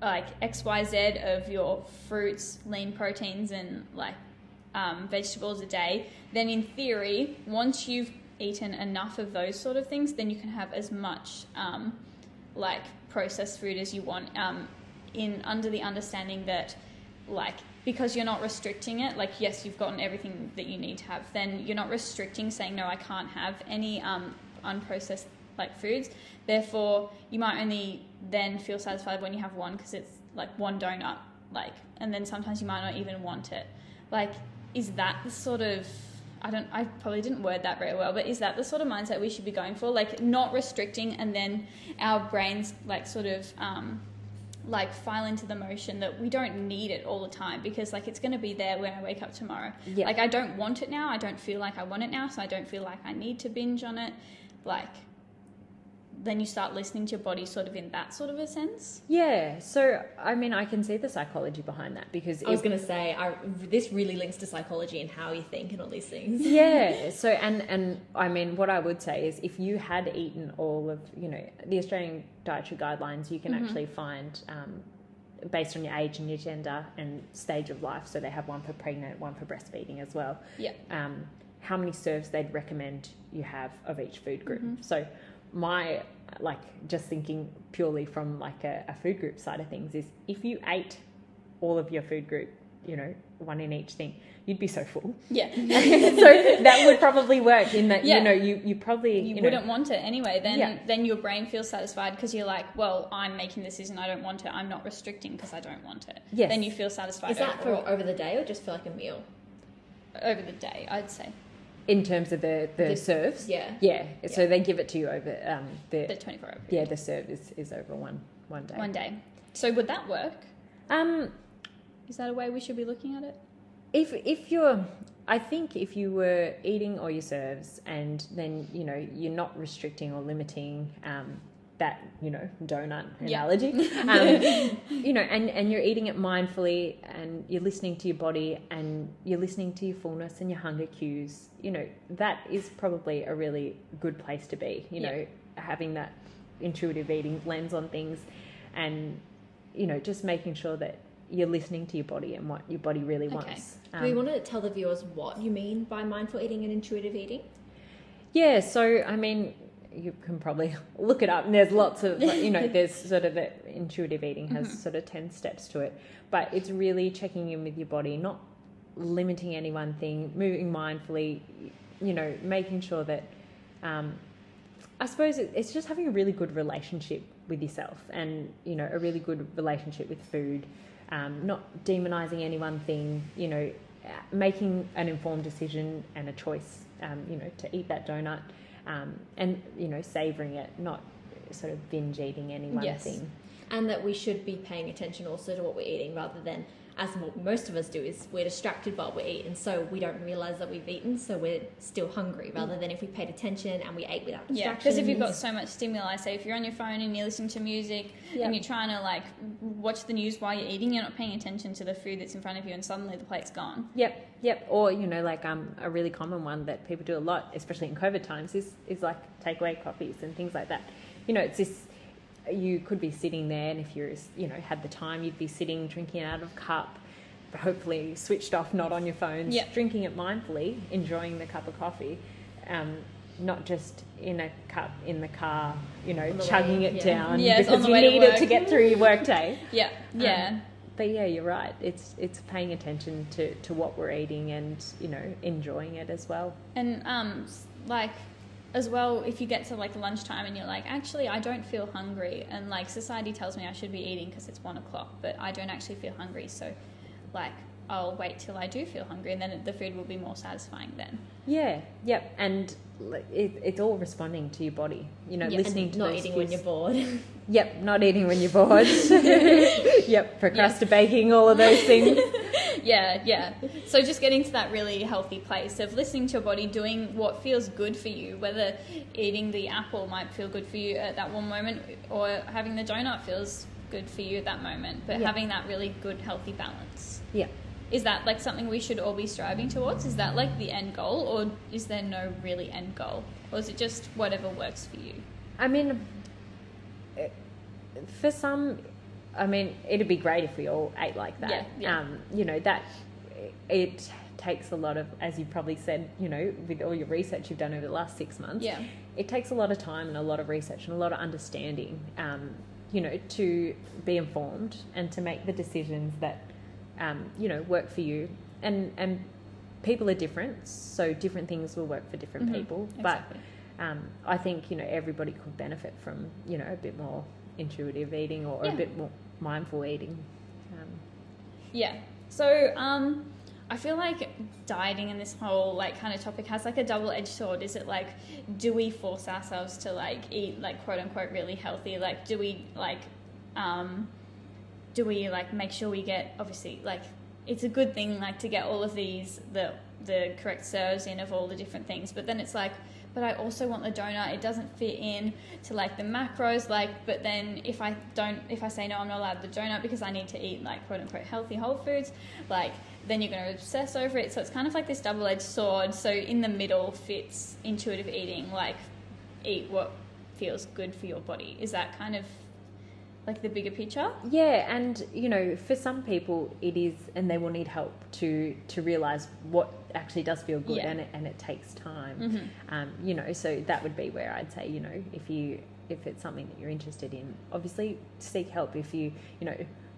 like XYZ of your fruits, lean proteins and like vegetables a day, then in theory, once you've eaten enough of those sort of things, then you can have as much like processed food as you want, in under the understanding that like, because you're not restricting it, like, yes, you've gotten everything that you need to have, then you're not restricting, saying, no, I can't have any unprocessed like foods. Therefore, you might only then feel satisfied when you have one, because it's like one donut, like, and then sometimes you might not even want it. Like, is that the sort of, I probably didn't word that very well, but is that the sort of mindset we should be going for? Like, not restricting, and then our brains like sort of like file into the motion that we don't need it all the time, because like it's going to be there when I wake up tomorrow. Yeah. Like, I don't want it now, I don't feel like I want it now, so I don't feel like I need to binge on it. Like, then you start listening to your body sort of in that sort of a sense. Yeah. So, I mean, I can see the psychology behind that, because... I was going to say, this really links to psychology and how you think and all these things. Yeah. So, and I mean, what I would say is if you had eaten all of, you know, the Australian dietary guidelines, you can actually find, based on your age and your gender and stage of life, so they have one for pregnant, one for breastfeeding as well. Yeah. How many serves they'd recommend you have of each food group. Mm-hmm. So... my, like, just thinking purely from like a food group side of things is, if you ate all of your food group, you know, one in each thing, you'd be so full. Yeah. So that would probably work in that, you know, you probably... You wouldn't want it anyway. Then your brain feels satisfied, because you're like, well, I'm making this decision, I don't want it. I'm not restricting because I don't want it. Yes. Then you feel satisfied. Is that for over the day, or just for like a meal? Over the day, I'd say. In terms of the serves? Yeah. Yeah. So they give it to you over the 24-hour period. Yeah, the serve is over one day. One day. So would that work? Is that a way we should be looking at it? I think if you were eating all your serves, and then, you know, you're not restricting or limiting that, you know, donut analogy, you know, and you're eating it mindfully, and you're listening to your body, and you're listening to your fullness and your hunger cues, you know, that is probably a really good place to be, you know, having that intuitive eating lens on things, and, you know, just making sure that you're listening to your body and what your body really wants. Do we want to tell the viewers what you mean by mindful eating and intuitive eating? Yeah, so, I mean... you can probably look it up, and there's lots of, you know, there's sort of intuitive eating has sort of 10 steps to it, but it's really checking in with your body, not limiting any one thing, moving mindfully, you know, making sure that, I suppose it's just having a really good relationship with yourself, and, you know, a really good relationship with food, not demonizing any one thing, you know, making an informed decision and a choice, you know, to eat that donut. And, you know, savouring it, not sort of binge eating any one thing. And that we should be paying attention also to what we're eating, rather than, as most of us do, is we're distracted by what we eat, and so we don't realise that we've eaten, so we're still hungry, rather than if we paid attention and we ate without distractions. Yeah, because if you've got so much stimuli, say if you're on your phone and you're listening to music and you're trying to, like, watch the news while you're eating, you're not paying attention to the food that's in front of you, and suddenly the plate's gone. Yep, yep. Or, you know, like a really common one that people do a lot, especially in COVID times, is like takeaway coffees and things like that. You know, it's this... you could be sitting there, and if you're, you know, had the time, you'd be sitting, drinking out of a cup, hopefully switched off, not on your phone, drinking it mindfully, enjoying the cup of coffee, not just in a cup in the car, you know, chugging it down because you need it to get through your work day. Yeah. But yeah, you're right. It's paying attention to what we're eating and, you know, enjoying it as well. And like as well, if you get to like lunchtime and you're like, actually, I don't feel hungry, and like society tells me I should be eating because it's 1 o'clock, but I don't actually feel hungry, so like I'll wait till I do feel hungry, and then the food will be more satisfying then. Yeah, yep, and it's all responding to your body, you know, yeah, listening to not eating when you're bored. Yep, not eating when you're bored. Yep, procrastinating, all of those things. Yeah. So just getting to that really healthy place of listening to your body, doing what feels good for you, whether eating the apple might feel good for you at that one moment, or having the donut feels good for you at that moment, but having that really good, healthy balance. Yeah. Is that like something we should all be striving towards? Is that like the end goal, or is there no really end goal? Or is it just whatever works for you? I mean, for some, I mean, it'd be great if we all ate like that. Yeah. You know, that it takes a lot of, as you probably said, you know, with all your research you've done over the last 6 months, it takes a lot of time and a lot of research and a lot of understanding, you know, to be informed and to make the decisions that, you know, work for you, and people are different, so different things will work for different people. Exactly. But I think, you know, everybody could benefit from, you know, a bit more intuitive eating or a bit more mindful eating. So I feel like dieting and this whole like kind of topic has like a double-edged sword. Is it like, do we force ourselves to like eat like quote-unquote really healthy? Like, do we like make sure we get, obviously, like, it's a good thing, like, to get all of these, the correct serves in of all the different things. But then it's like, but I also want the donut. It doesn't fit in to, like, the macros, like, but then if I say, no, I'm not allowed the donut because I need to eat, like, quote-unquote healthy whole foods, like, then you're going to obsess over it. So it's kind of like this double-edged sword. So in the middle fits intuitive eating, like, eat what feels good for your body. Is that kind of like the bigger picture? Yeah, and, you know, for some people it is, and they will need help to realise what actually does feel good, and it takes time. You know, so that would be where I'd say, you know, if it's something that you're interested in, obviously seek help. If you know,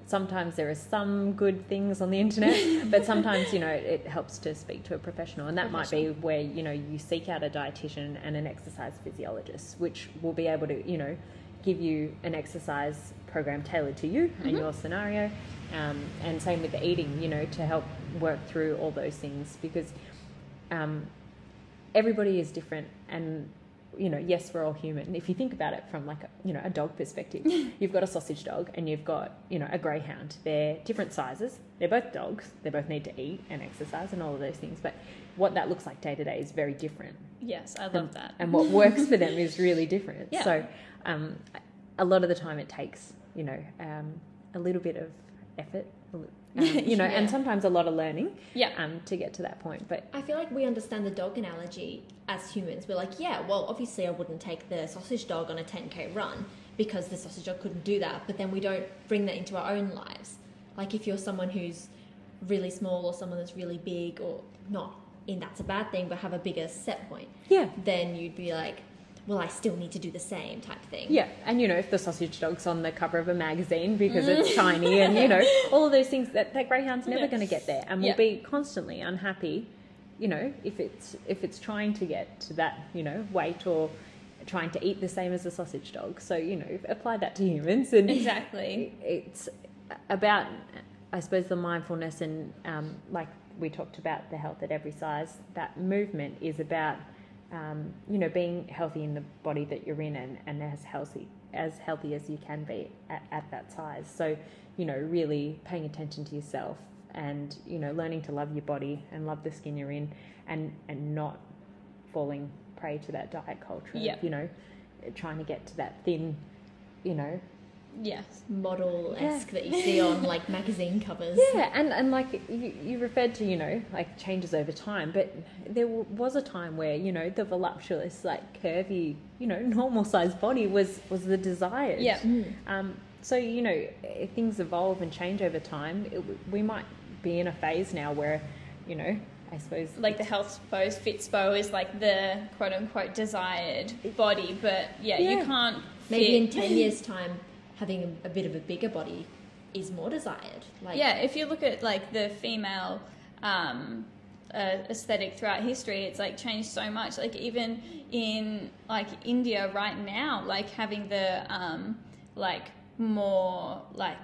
sometimes there are some good things on the internet, but sometimes, you know, it helps to speak to a professional, and that might be where, you know, you seek out a dietitian and an exercise physiologist, which will be able to, you know, give you an exercise program tailored to you and your scenario, and same with the eating, you know, to help work through all those things, because everybody is different, and, you know, yes, we're all human. If you think about it from, like, a, you know, a dog perspective, you've got a sausage dog and you've got, you know, a greyhound. They're different sizes. They're both dogs. They both need to eat and exercise and all of those things. But what that looks like day to day is very different. Yes, I love that. And what works for them is really different. Yeah. So a lot of the time it takes, you know, a little bit of effort, you know, and sometimes a lot of learning to get to that point. But I feel like we understand the dog analogy as humans. We're like, yeah, well, obviously I wouldn't take the sausage dog on a 10K run because the sausage dog couldn't do that. But then we don't bring that into our own lives. Like, if you're someone who's really small or someone that's really big, or not in that's a bad thing, but have a bigger set point, then you'd be like, well, I still need to do the same type thing. Yeah, and, you know, if the sausage dog's on the cover of a magazine because it's tiny, and, you know, all of those things, that greyhound's never going to get there, and will be constantly unhappy, you know, if it's trying to get to that, you know, weight, or trying to eat the same as a sausage dog. So, you know, apply that to humans. And exactly. It's about, I suppose, the mindfulness, and like we talked about, the health at every size. That movement is about, you know, being healthy in the body that you're in, and as healthy as you can be at that size. So, you know, really paying attention to yourself, and, you know, learning to love your body and love the skin you're in, and not falling prey to that diet culture. Yeah. You know, trying to get to that thin, you know, model-esque that you see on, like, magazine covers. Yeah, and like, you referred to, you know, like, changes over time, but there was a time where, you know, the voluptuous, like, curvy, you know, normal-sized body was the desired. Yeah. So, you know, things evolve and change over time. We might be in a phase now where, you know, I suppose, like, the health pose, fitspo is, like, the quote-unquote desired body, but, you can't fit. Maybe in 10 years' time, having a bit of a bigger body is more desired. Like, yeah, if you look at like the female aesthetic throughout history, it's like changed so much. Like even in like India right now, like having the like more like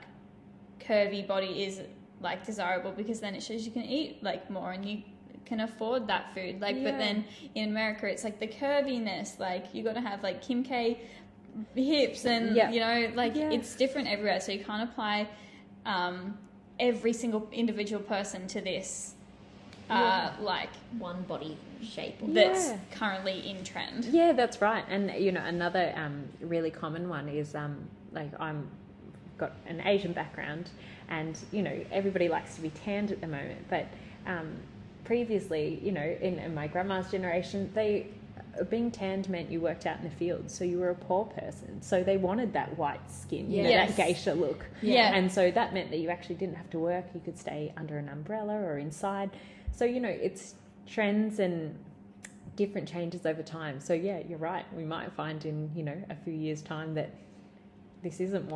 curvy body is like desirable, because then it shows you can eat like more and you can afford that food. Like, yeah. But then in America, it's like the curviness, like you got to have like Kim K hips and yeah. you know, like yeah. it's different everywhere. So you can't apply every single individual person to this yeah. like one body shape that's yeah. currently in trend. Yeah, that's right. And you know, another really common one is like I'm got an Asian background, and you know, everybody likes to be tanned at the moment, but previously, you know, in my grandma's generation, they being tanned meant you worked out in the field, so you were a poor person. So they wanted that white skin, you know, yes. that geisha look. Yeah. And so that meant that you actually didn't have to work. You could stay under an umbrella or inside. So, you know, it's trends and different changes over time. So, yeah, you're right. We might find in, you know, a few years' time that this isn't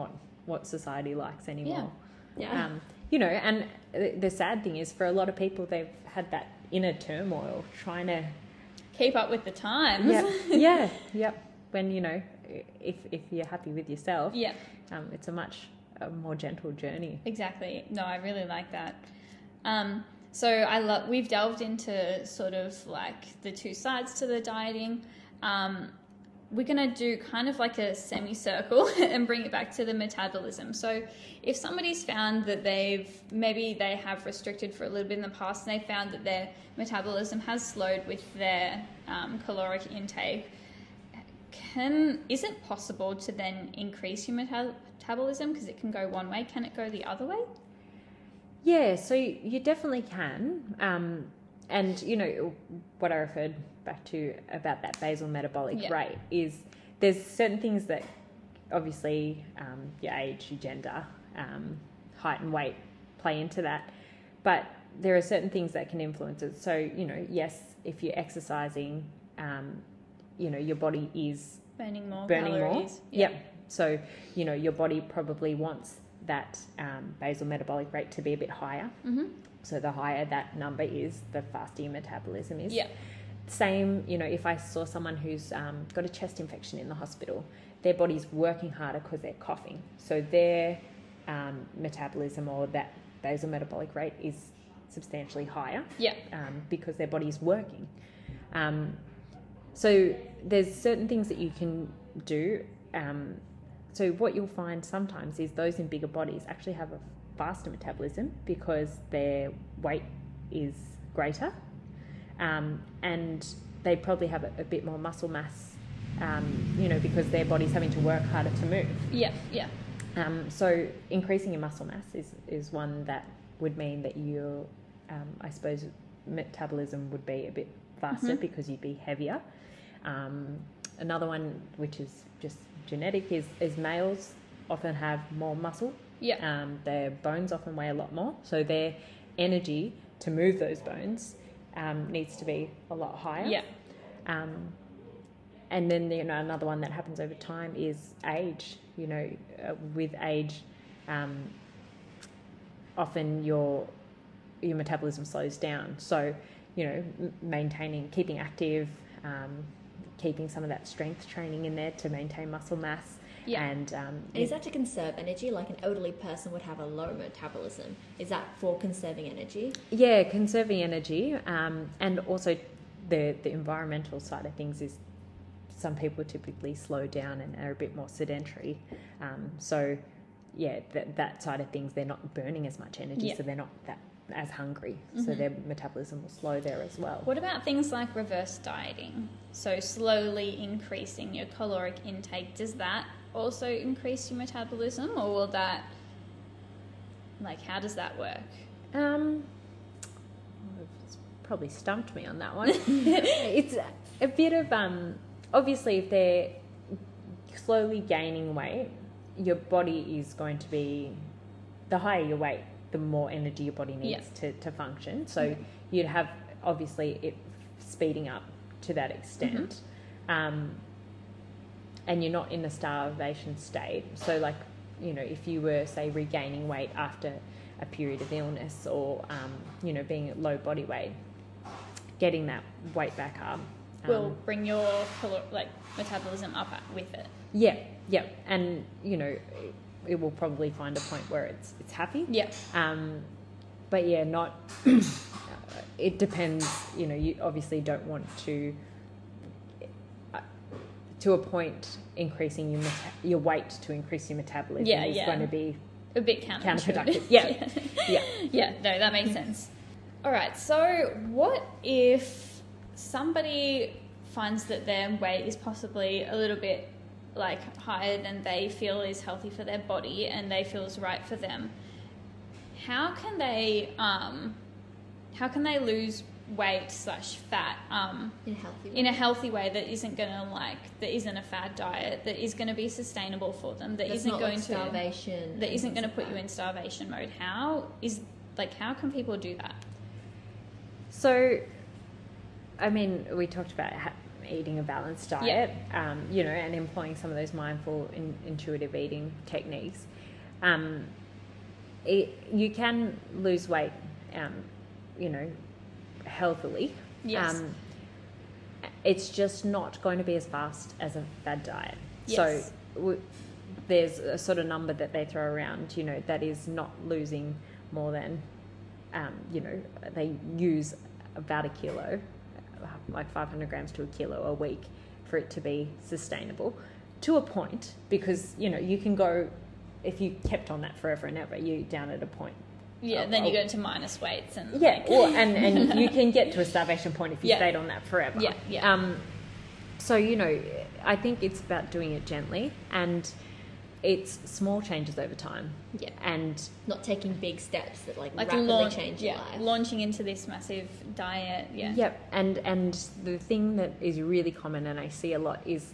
what society likes anymore. Yeah. yeah. You know, and the sad thing is for a lot of people, they've had that inner turmoil trying to keep up with the times. Yep. Yeah, yeah. When, you know, if you're happy with yourself, yeah, it's a much more gentle journey. Exactly. No, I really like that. So we've delved into sort of like the two sides to the dieting. We're going to do kind of like a semicircle and bring it back to the metabolism. So if somebody's found that they have restricted for a little bit in the past, and they found that their metabolism has slowed with their caloric intake, is it possible to then increase your metabolism? Because it can go one way. Can it go the other way? Yeah, so you definitely can. And, you know, what I referred back to about that basal metabolic yeah. rate is there's certain things that obviously your age, your gender, height and weight play into that. But there are certain things that can influence it. So, you know, yes, if you're exercising, you know, your body is burning more. Yeah. Yep. So, you know, your body probably wants that basal metabolic rate to be a bit higher. Mm-hmm. So the higher that number is, the faster your metabolism is. Yeah. Same, you know, if I saw someone who's got a chest infection in the hospital, their body's working harder because they're coughing. So their metabolism or that basal metabolic rate is substantially higher. Yeah. Because their body's working. So there's certain things that you can do. So what you'll find sometimes is those in bigger bodies actually have a faster metabolism because their weight is greater, and they probably have a bit more muscle mass, you know, because their body's having to work harder to move. Yeah, yeah. So increasing your muscle mass is one that would mean that your, I suppose, metabolism would be a bit faster mm-hmm. because you'd be heavier. Another one, which is just genetic, is males often have more muscle. Yeah. Their bones often weigh a lot more, so their energy to move those bones needs to be a lot higher. Yeah. And then, you know, another one that happens over time is age. You know, with age, often your metabolism slows down. So, you know, keeping active, keeping some of that strength training in there to maintain muscle mass. Yeah. And is that to conserve energy? Like an elderly person would have a low metabolism. Is that for conserving energy? Yeah, conserving energy. And also the environmental side of things is some people typically slow down and are a bit more sedentary. So, yeah, that side of things, they're not burning as much energy, yeah. so they're not that as hungry. Mm-hmm. So their metabolism will slow there as well. What about things like reverse dieting? So slowly increasing your caloric intake, does that also increase your metabolism, or will that, like, how does that work? It's probably stumped me on that one. It's a bit of obviously if they're slowly gaining weight, your body is going to be, the higher your weight, the more energy your body needs yeah. to function. So yeah. you'd have obviously it speeding up to that extent. Mm-hmm. And you're not in a starvation state. So, like, you know, if you were, say, regaining weight after a period of illness or, you know, being at low body weight, getting that weight back up. Will bring your metabolism up with it. Yeah, yeah. And, you know, it will probably find a point where it's happy. Yeah. But, yeah, not... it depends, you know, you obviously don't want to a point, increasing your weight to increase your metabolism is going to be a bit counterproductive. Yeah. Yeah. Yeah, no, that makes sense. All right, so what if somebody finds that their weight is possibly a little bit like higher than they feel is healthy for their body and they feel is right for them? How can they lose weight / fat in a healthy way that isn't gonna that isn't a fad diet, that is gonna be sustainable for them, that isn't going to starvation, that isn't gonna put you in starvation mode? How can people do that? So, I mean, we talked about eating a balanced diet, you know, and employing some of those mindful and intuitive eating techniques. You can lose weight, you know, healthily. Yes. It's just not going to be as fast as a fad diet. Yes. So there's a sort of number that they throw around, you know, that is not losing more than, you know, they use about a kilo, like 500 grams to a kilo a week for it to be sustainable to a point, because, you know, you can go, if you kept on that forever and ever, you're down at a point. Yeah, then you go into minus weights and and you can get to a starvation point if you stayed on that forever. Yeah, yeah. So, you know, I think it's about doing it gently, and it's small changes over time. Yeah, and not taking big steps that like rapidly change your life. Launching into this massive diet. Yeah. Yep, and the thing that is really common and I see a lot is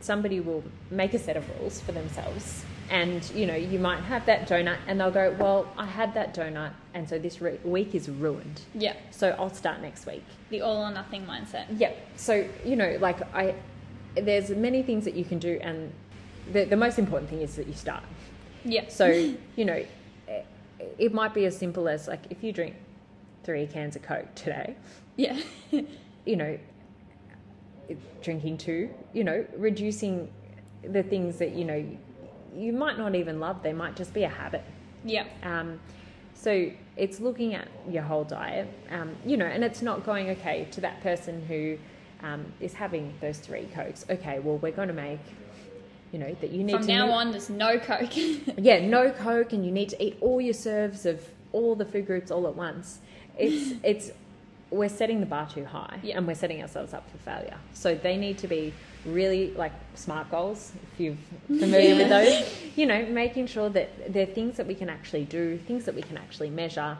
somebody will make a set of rules for themselves. And, you know, you might have that donut and they'll go, well, I had that donut and so this week is ruined. Yeah. So I'll start next week. The all or nothing mindset. Yeah. So, you know, like there's many things that you can do, and the most important thing is that you start. Yeah. So, you know, it might be as simple as like if you drink 3 cans of Coke today. Yeah. You know, drinking 2, you know, reducing the things that, you know, you might not even love, they might just be a habit. Yeah. So it's looking at your whole diet, you know, and it's not going, okay, to that person who is having those 3 Cokes, okay, well, we're going to make, you know, that you need from now on, there's no Coke. Yeah, no Coke, and you need to eat all your serves of all the food groups all at once. It's we're setting the bar too high, and we're setting ourselves up for failure. So they need to be really like SMART goals, if you're familiar with those, you know, making sure that they're things that we can actually do, things that we can actually measure,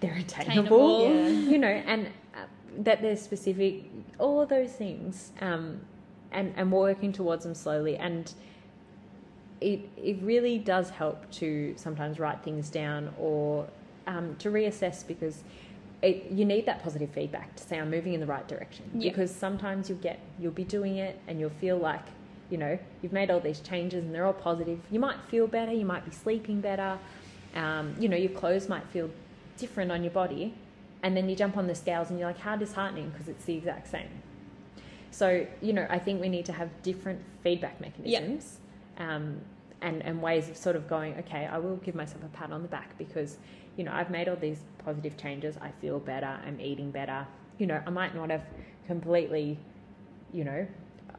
they're attainable, you know, and that they're specific, all of those things, and working towards them slowly. And it really does help to sometimes write things down or to reassess, because you need that positive feedback to say I'm moving in the right direction, because sometimes you'll be doing it and you'll feel like, you know, you've made all these changes and they're all positive. You might feel better, you might be sleeping better, you know, your clothes might feel different on your body, and then you jump on the scales and you're like, how disheartening, because it's the exact same. So, you know, I think we need to have different feedback mechanisms, and ways of sort of going, okay, I will give myself a pat on the back because, you know, I've made all these positive changes. I feel better. I'm eating better. You know, I might not have completely, you know,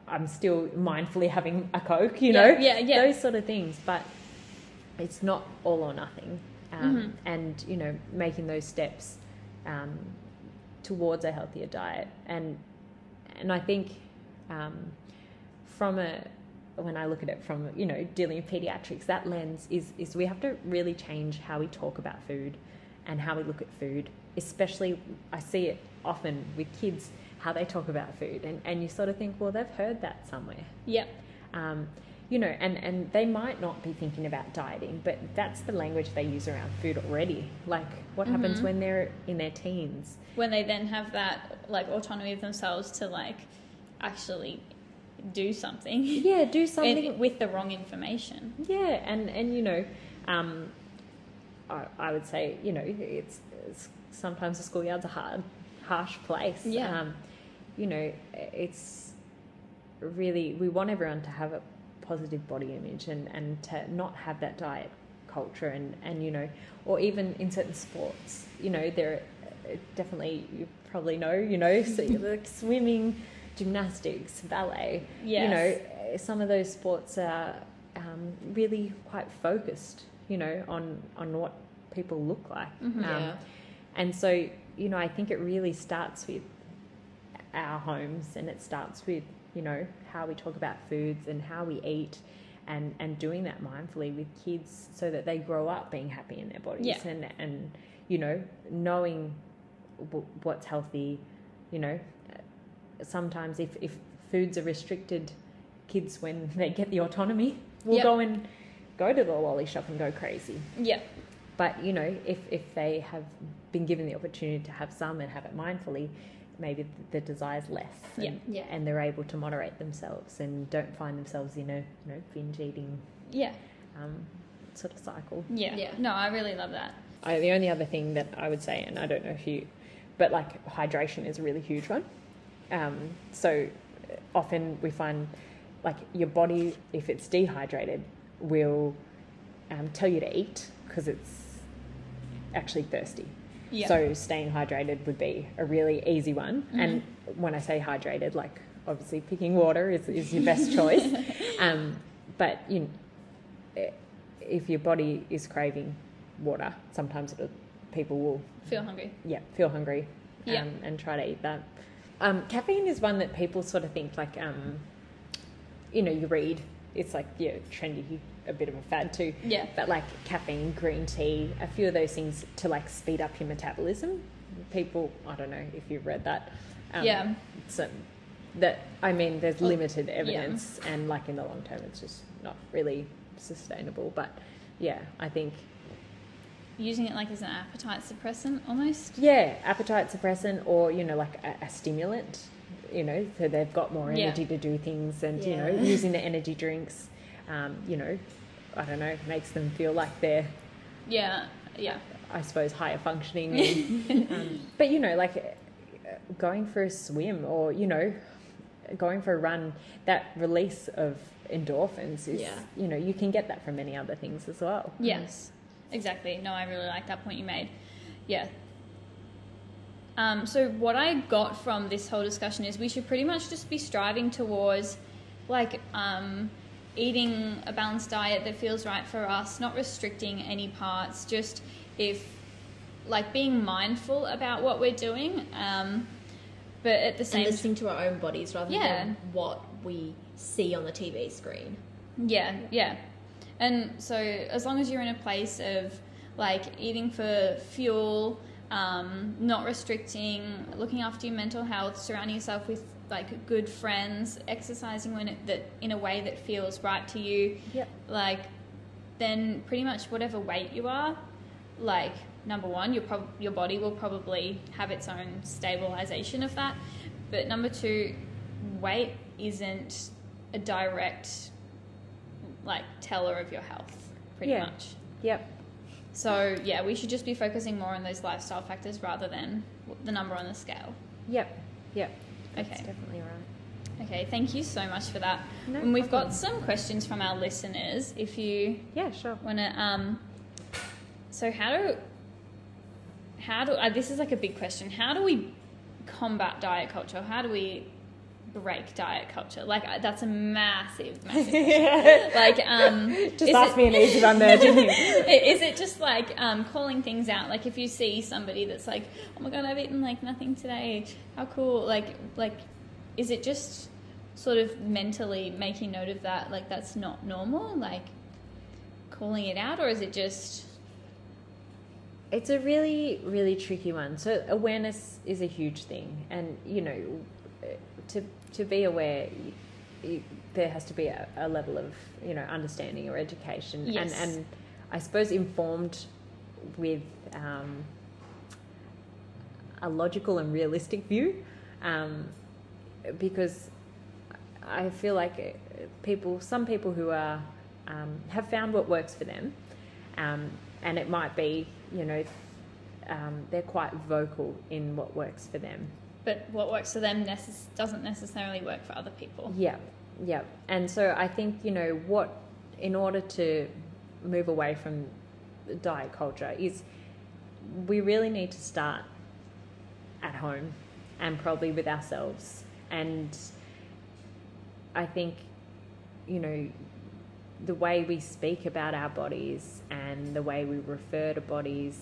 I'm still mindfully having a Coke, you know, those sort of things. But it's not all or nothing. And, you know, making those steps towards a healthier diet. And I think when I look at it from, you know, dealing with pediatrics, that lens is we have to really change how we talk about food and how we look at food, especially I see it often with kids, how they talk about food. And you sort of think, well, they've heard that somewhere. Yep. You know, and they might not be thinking about dieting, but that's the language they use around food already. Like what happens when they're in their teens? When they then have that, like, autonomy of themselves to, like, actually do something. Yeah, do something. With the wrong information. Yeah, and you know, I would say, you know, it's sometimes the schoolyard's a harsh place. Yeah. You know, it's really, we want everyone to have a positive body image and to not have that diet culture and, you know, or even in certain sports, you know, there are definitely, you probably know, you know, so like swimming, gymnastics, ballet, yes. You know, some of those sports are really quite focused, you know, on what people look like. Mm-hmm. And so, you know, I think it really starts with our homes, and it starts with, you know, how we talk about foods and how we eat, and doing that mindfully with kids so that they grow up being happy in their bodies. Yeah. And you know, knowing what's healthy, you know, sometimes if foods are restricted, kids, when they get the autonomy, will yep. go to the lolly shop and go crazy. Yeah. But, you know, if they have been given the opportunity to have some and have it mindfully, maybe the desire's less. And, yeah. And they're able to moderate themselves and don't find themselves in a, you know, binge eating sort of cycle. Yeah. Yeah. No, I really love that. The only other thing that I would say, and I don't know if you, but like hydration is a really huge one. So often we find like your body, if it's dehydrated, will tell you to eat because it's actually thirsty. Yeah. So staying hydrated would be a really easy one. Mm-hmm. And when I say hydrated, like obviously picking water is your best choice. But you know, if your body is craving water, sometimes people will feel hungry and try to eat that. Caffeine is one that people sort of think like, you know, you read, it's like, yeah, trendy, a bit of a fad too. Yeah. But like caffeine, green tea, a few of those things to like speed up your metabolism. People, I don't know if you've read that. Yeah. So that, I mean, there's limited evidence and like in the long term, it's just not really sustainable. But yeah, I think using it like as an appetite suppressant almost. Yeah. Appetite suppressant or, you know, like a stimulant, you know, so they've got more energy to do things and, you know, using the energy drinks. You know, I don't know, makes them feel like they're, I suppose higher functioning. And, but you know, like going for a swim or, you know, going for a run, that release of endorphins is, you know, you can get that from many other things as well. Yes, exactly. No, I really like that point you made. Yeah. So what I got from this whole discussion is we should pretty much just be striving towards like, eating a balanced diet that feels right for us, not restricting any parts, just if like being mindful about what we're doing, but at the same time listening to our own bodies rather than what we see on the TV screen. Yeah. And so as long as you're in a place of like eating for fuel, not restricting, looking after your mental health, surrounding yourself with like good friends, exercising in a way that feels right to you, like then pretty much whatever weight you are, like number one, your body will probably have its own stabilization of that, but number two, weight isn't a direct like teller of your health pretty much. Yep. So we should just be focusing more on those lifestyle factors rather than the number on the scale. Yep. Okay. That's definitely right. Okay, thank you so much for that. No and we've problem. Got some questions from our listeners. If you want to, so how do this is like a big question. How do we combat diet culture? How do we break diet culture? Like that's a massive question. Like just ask me an easy one there, didn't you? Is it just like calling things out, like if you see somebody that's like, oh my god, I've eaten like nothing today, how cool, like is it just sort of mentally making note of that, like that's not normal, like calling it out, or is it just... It's a really, really tricky one. So awareness is a huge thing, and you know, to be aware, there has to be a level of, you know, understanding or education, and I suppose informed with a logical and realistic view, because I feel like some people who are have found what works for them, and it might be, you know, they're quite vocal in what works for them. But what works for them doesn't necessarily work for other people. Yeah, yeah. And so I think, you know, in order to move away from diet culture is we really need to start at home and probably with ourselves. And I think, you know, the way we speak about our bodies and the way we refer to bodies,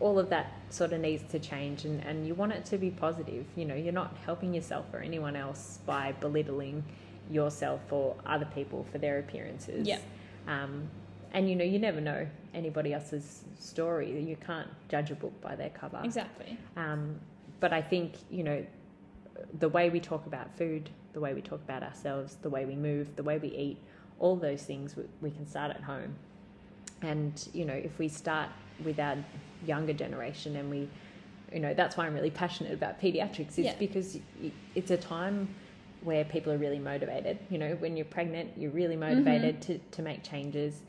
all of that sort of needs to change, and you want it to be positive. You know, you're not helping yourself or anyone else by belittling yourself or other people for their appearances. Yeah. And, you know, you never know anybody else's story. You can't judge a book by their cover. Exactly. But I think, you know, the way we talk about food, the way we talk about ourselves, the way we move, the way we eat, all those things we can start at home. And, you know, if we start with our younger generation, and we, you know, that's why I'm really passionate about pediatrics, is because it's a time where people are really motivated. You know, when you're pregnant, you're really motivated to make changes.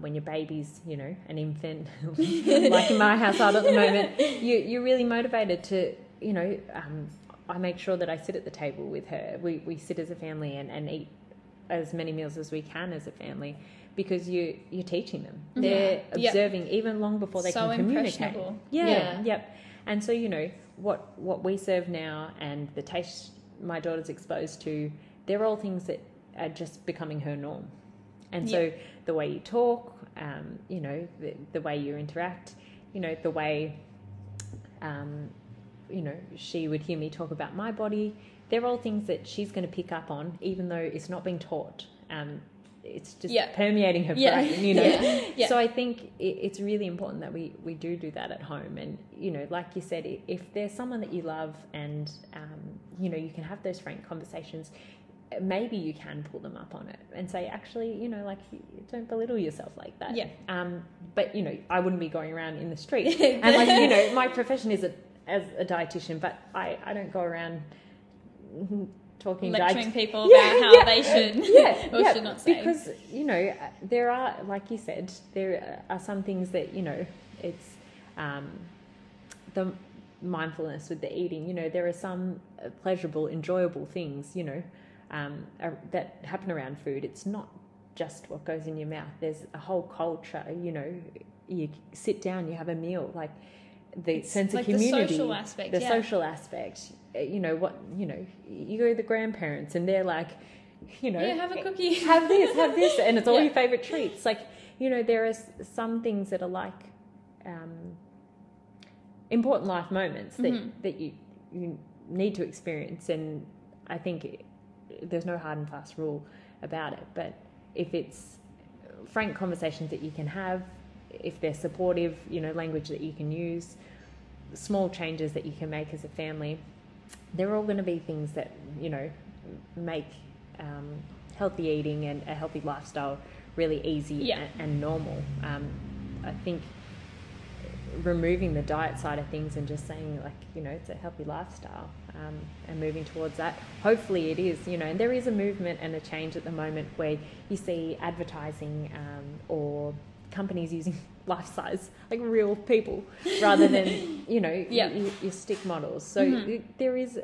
When your baby's, you know, an infant, like in my household at the moment, you're really motivated to, you know, I make sure that I sit at the table with her. We sit as a family and eat as many meals as we can as a family, because you're teaching them. They're observing even long before they can communicate. And so, you know, what we serve now and the taste my daughter's exposed to, they're all things that are just becoming her norm. And so the way you talk, you know, the way you interact, you know, the way, you know, she would hear me talk about my body. They're all things that she's going to pick up on, even though it's not being taught. It's just permeating her brain, you know. So I think it's really important that we do that at home. And, you know, like you said, if there's someone that you love and, you know, you can have those frank conversations, maybe you can pull them up on it and say, actually, you know, like, don't belittle yourself like that. Yeah. But, you know, I wouldn't be going around in the street. And, like, you know, my profession is as a dietitian, but I don't go around talking lecturing people about how they should or should not say. Because, you know, there are, like you said, there are some things that, you know, it's the mindfulness with the eating. You know, there are some pleasurable, enjoyable things, you know, that happen around food. It's not just what goes in your mouth. There's a whole culture. You know, you sit down, you have a meal, like the sense of community, the social aspect, you know, what, you know, you go to the grandparents and they're like, you know, have a cookie, have this, and it's all your favorite treats. Like, you know, there are some things that are like important life moments that that you need to experience. And I think there's no hard and fast rule about it, but if it's frank conversations that you can have, if they're supportive, you know, language that you can use, small changes that you can make as a family, they're all going to be things that, you know, make healthy eating and a healthy lifestyle really easy and normal. I think removing the diet side of things and just saying, like, you know, it's a healthy lifestyle, and moving towards that, hopefully it is, you know. And there is a movement and a change at the moment where you see advertising or companies using life-size, like real people, rather than, you know, your stick models. So there is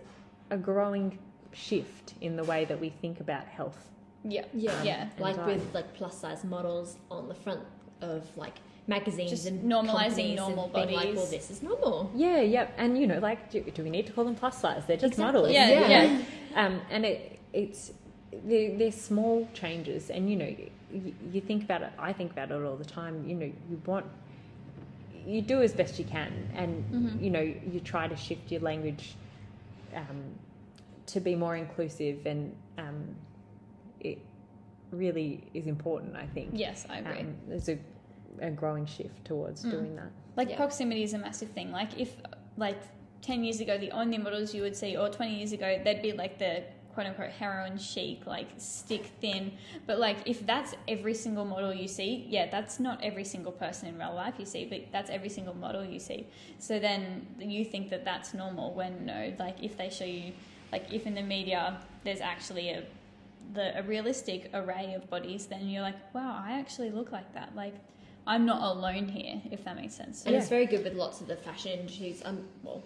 a growing shift in the way that we think about health. Like diet. With like plus-size models on the front of like magazines, just and normalizing normal and bodies. Like, well, this is normal. And, you know, like, do we need to call them plus size? They're just models. And they're small changes. And, you know, you think about it. I think about it all the time. You know, you do as best you can, and you know, you try to shift your language to be more inclusive, and it really is important, I think. Yes, I agree. There's a growing shift towards doing that. Like proximity is a massive thing. Like, if, like, 10 years ago the only models you would see, or 20 years ago, they'd be like the quote unquote heroin chic, like stick thin. But, like, if that's every single model you see, that's not every single person in real life you see, but that's every single model you see. So then you think that that's normal, when no, like, if they show you like if in the media there's actually a realistic array of bodies, then you're like, wow, I actually look like that. Like, I'm not alone here, if that makes sense. And yeah, it's very good with lots of the fashion industries. Well,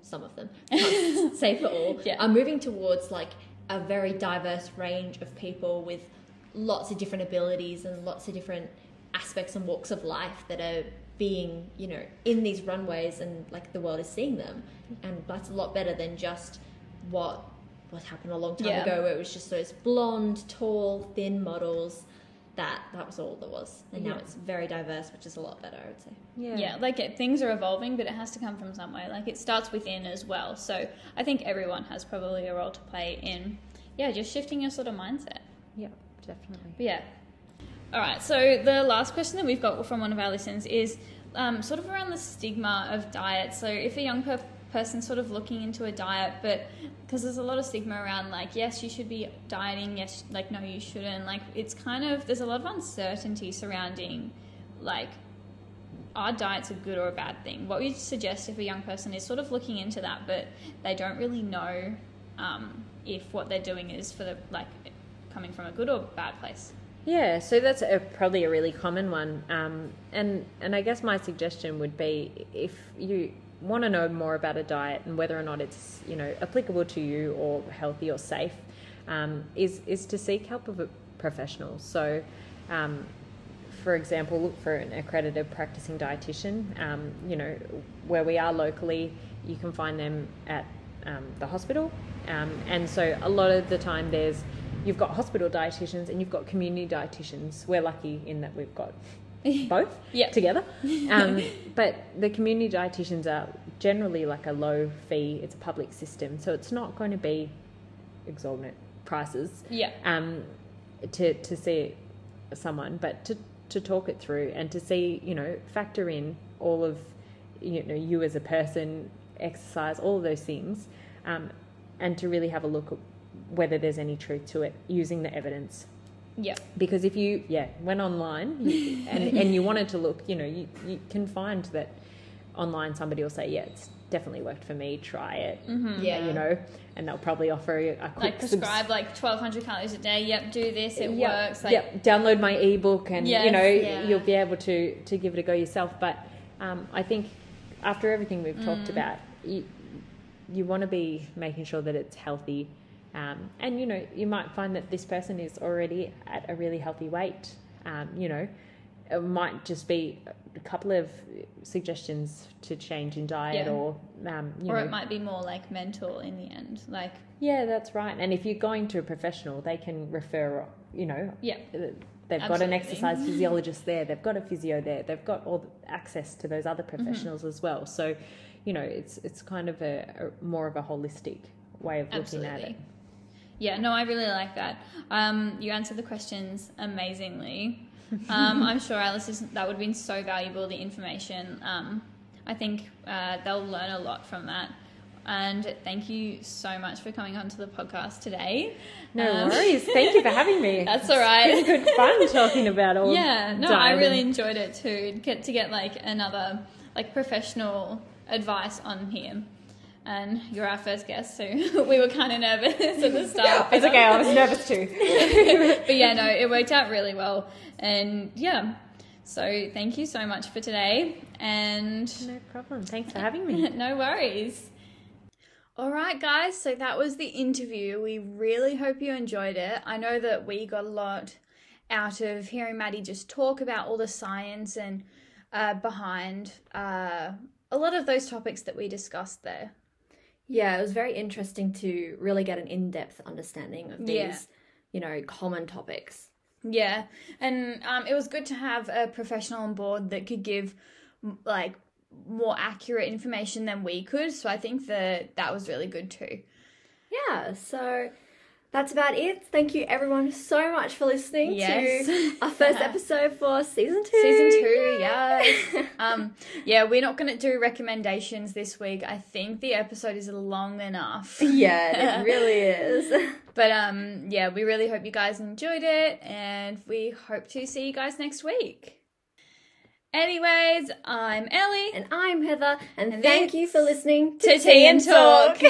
some of them, can't say for all, yeah, are moving towards like a very diverse range of people with lots of different abilities and lots of different aspects and walks of life that are being, you know, in these runways, and like the world is seeing them. And that's a lot better than just what happened a long time yeah. ago, where it was just those blonde, tall, thin models. That was all there was, and yeah. now it's very diverse, which is a lot better, I would say. Yeah, yeah, like things are evolving, but it has to come from somewhere. Like it starts within as well. So I think everyone has probably a role to play in, yeah, just shifting your sort of mindset. Yeah, definitely. But yeah. All right. So the last question that we've got from one of our listeners is sort of around the stigma of diet. So if a young person sort of looking into a diet, but because there's a lot of stigma around like, yes, you should be dieting, yes, like no, you shouldn't, like it's kind of, there's a lot of uncertainty surrounding like are diets a good or a bad thing. What you'd suggest if a young person is sort of looking into that but they don't really know if what they're doing is for the like coming from a good or bad place? Yeah, so that's probably a really common one, and I guess my suggestion would be, if you want to know more about a diet and whether or not it's, you know, applicable to you or healthy or safe, is to seek help of a professional. So for example, look for an accredited practicing dietitian. You know, where we are locally, you can find them at the hospital, and so a lot of the time you've got hospital dietitians and you've got community dietitians. We're lucky in that we've got both yep. together. But the community dietitians are generally like a low fee. It's a public system, so it's not going to be exorbitant prices yeah. To see someone, but to talk it through and to see, you know, factor in all of, you know, you as a person, exercise, all of those things, and to really have a look at whether there's any truth to it using the evidence. Yeah, because if you went online and you wanted to look, you know, you can find that online. Somebody will say, yeah, it's definitely worked for me, try it. Mm-hmm. Yeah, you know, and they'll probably offer a quick like prescribe like 1,200 calories a day. Yep, do this, it yep. works. Like, yep, download my ebook, and yes, you know yeah. you'll be able to give it a go yourself. But I think after everything we've talked about, you want to be making sure that it's healthy. And, you know, you might find that this person is already at a really healthy weight. You know, it might just be a couple of suggestions to change in diet yeah. or, you or know. Or it might be more like mental in the end. Like, yeah, that's right. And if you're going to a professional, they can refer, you know, yeah, they've absolutely. Got an exercise physiologist there. They've got a physio there. They've got all the access to those other professionals mm-hmm. as well. So, you know, it's kind of a more of a holistic way of looking absolutely. At it. Yeah, no, I really like that. You answered the questions amazingly. I'm sure our listeners, that would have been so valuable, the information. I think they'll learn a lot from that. And thank you so much for coming onto the podcast today. No worries. Thank you for having me. That's all right. It's been good fun talking about all yeah, no, I really enjoyed it too. To get like another like professional advice on here. And you're our first guest, so we were kind of nervous at the start. It's okay, I was nervous too. But yeah, no, it worked out really well. And yeah, so thank you so much for today. And no problem. Thanks for having me. No worries. All right, guys, so that was the interview. We really hope you enjoyed it. I know that we got a lot out of hearing Maddie just talk about all the science and behind a lot of those topics that we discussed there. Yeah, it was very interesting to really get an in-depth understanding of these, yeah. you know, common topics. Yeah, and it was good to have a professional on board that could give, like, more accurate information than we could, so I think that was really good too. Yeah, so that's about it. Thank you, everyone, so much for listening yes. to our first episode for Season 2. Season 2, yay. Yes. Yeah, we're not going to do recommendations this week. I think the episode is long enough. Yeah, it really is. But yeah, we really hope you guys enjoyed it, and we hope to see you guys next week. Anyways, I'm Ellie. And I'm Heather. And thank you for listening to Tea and Talk.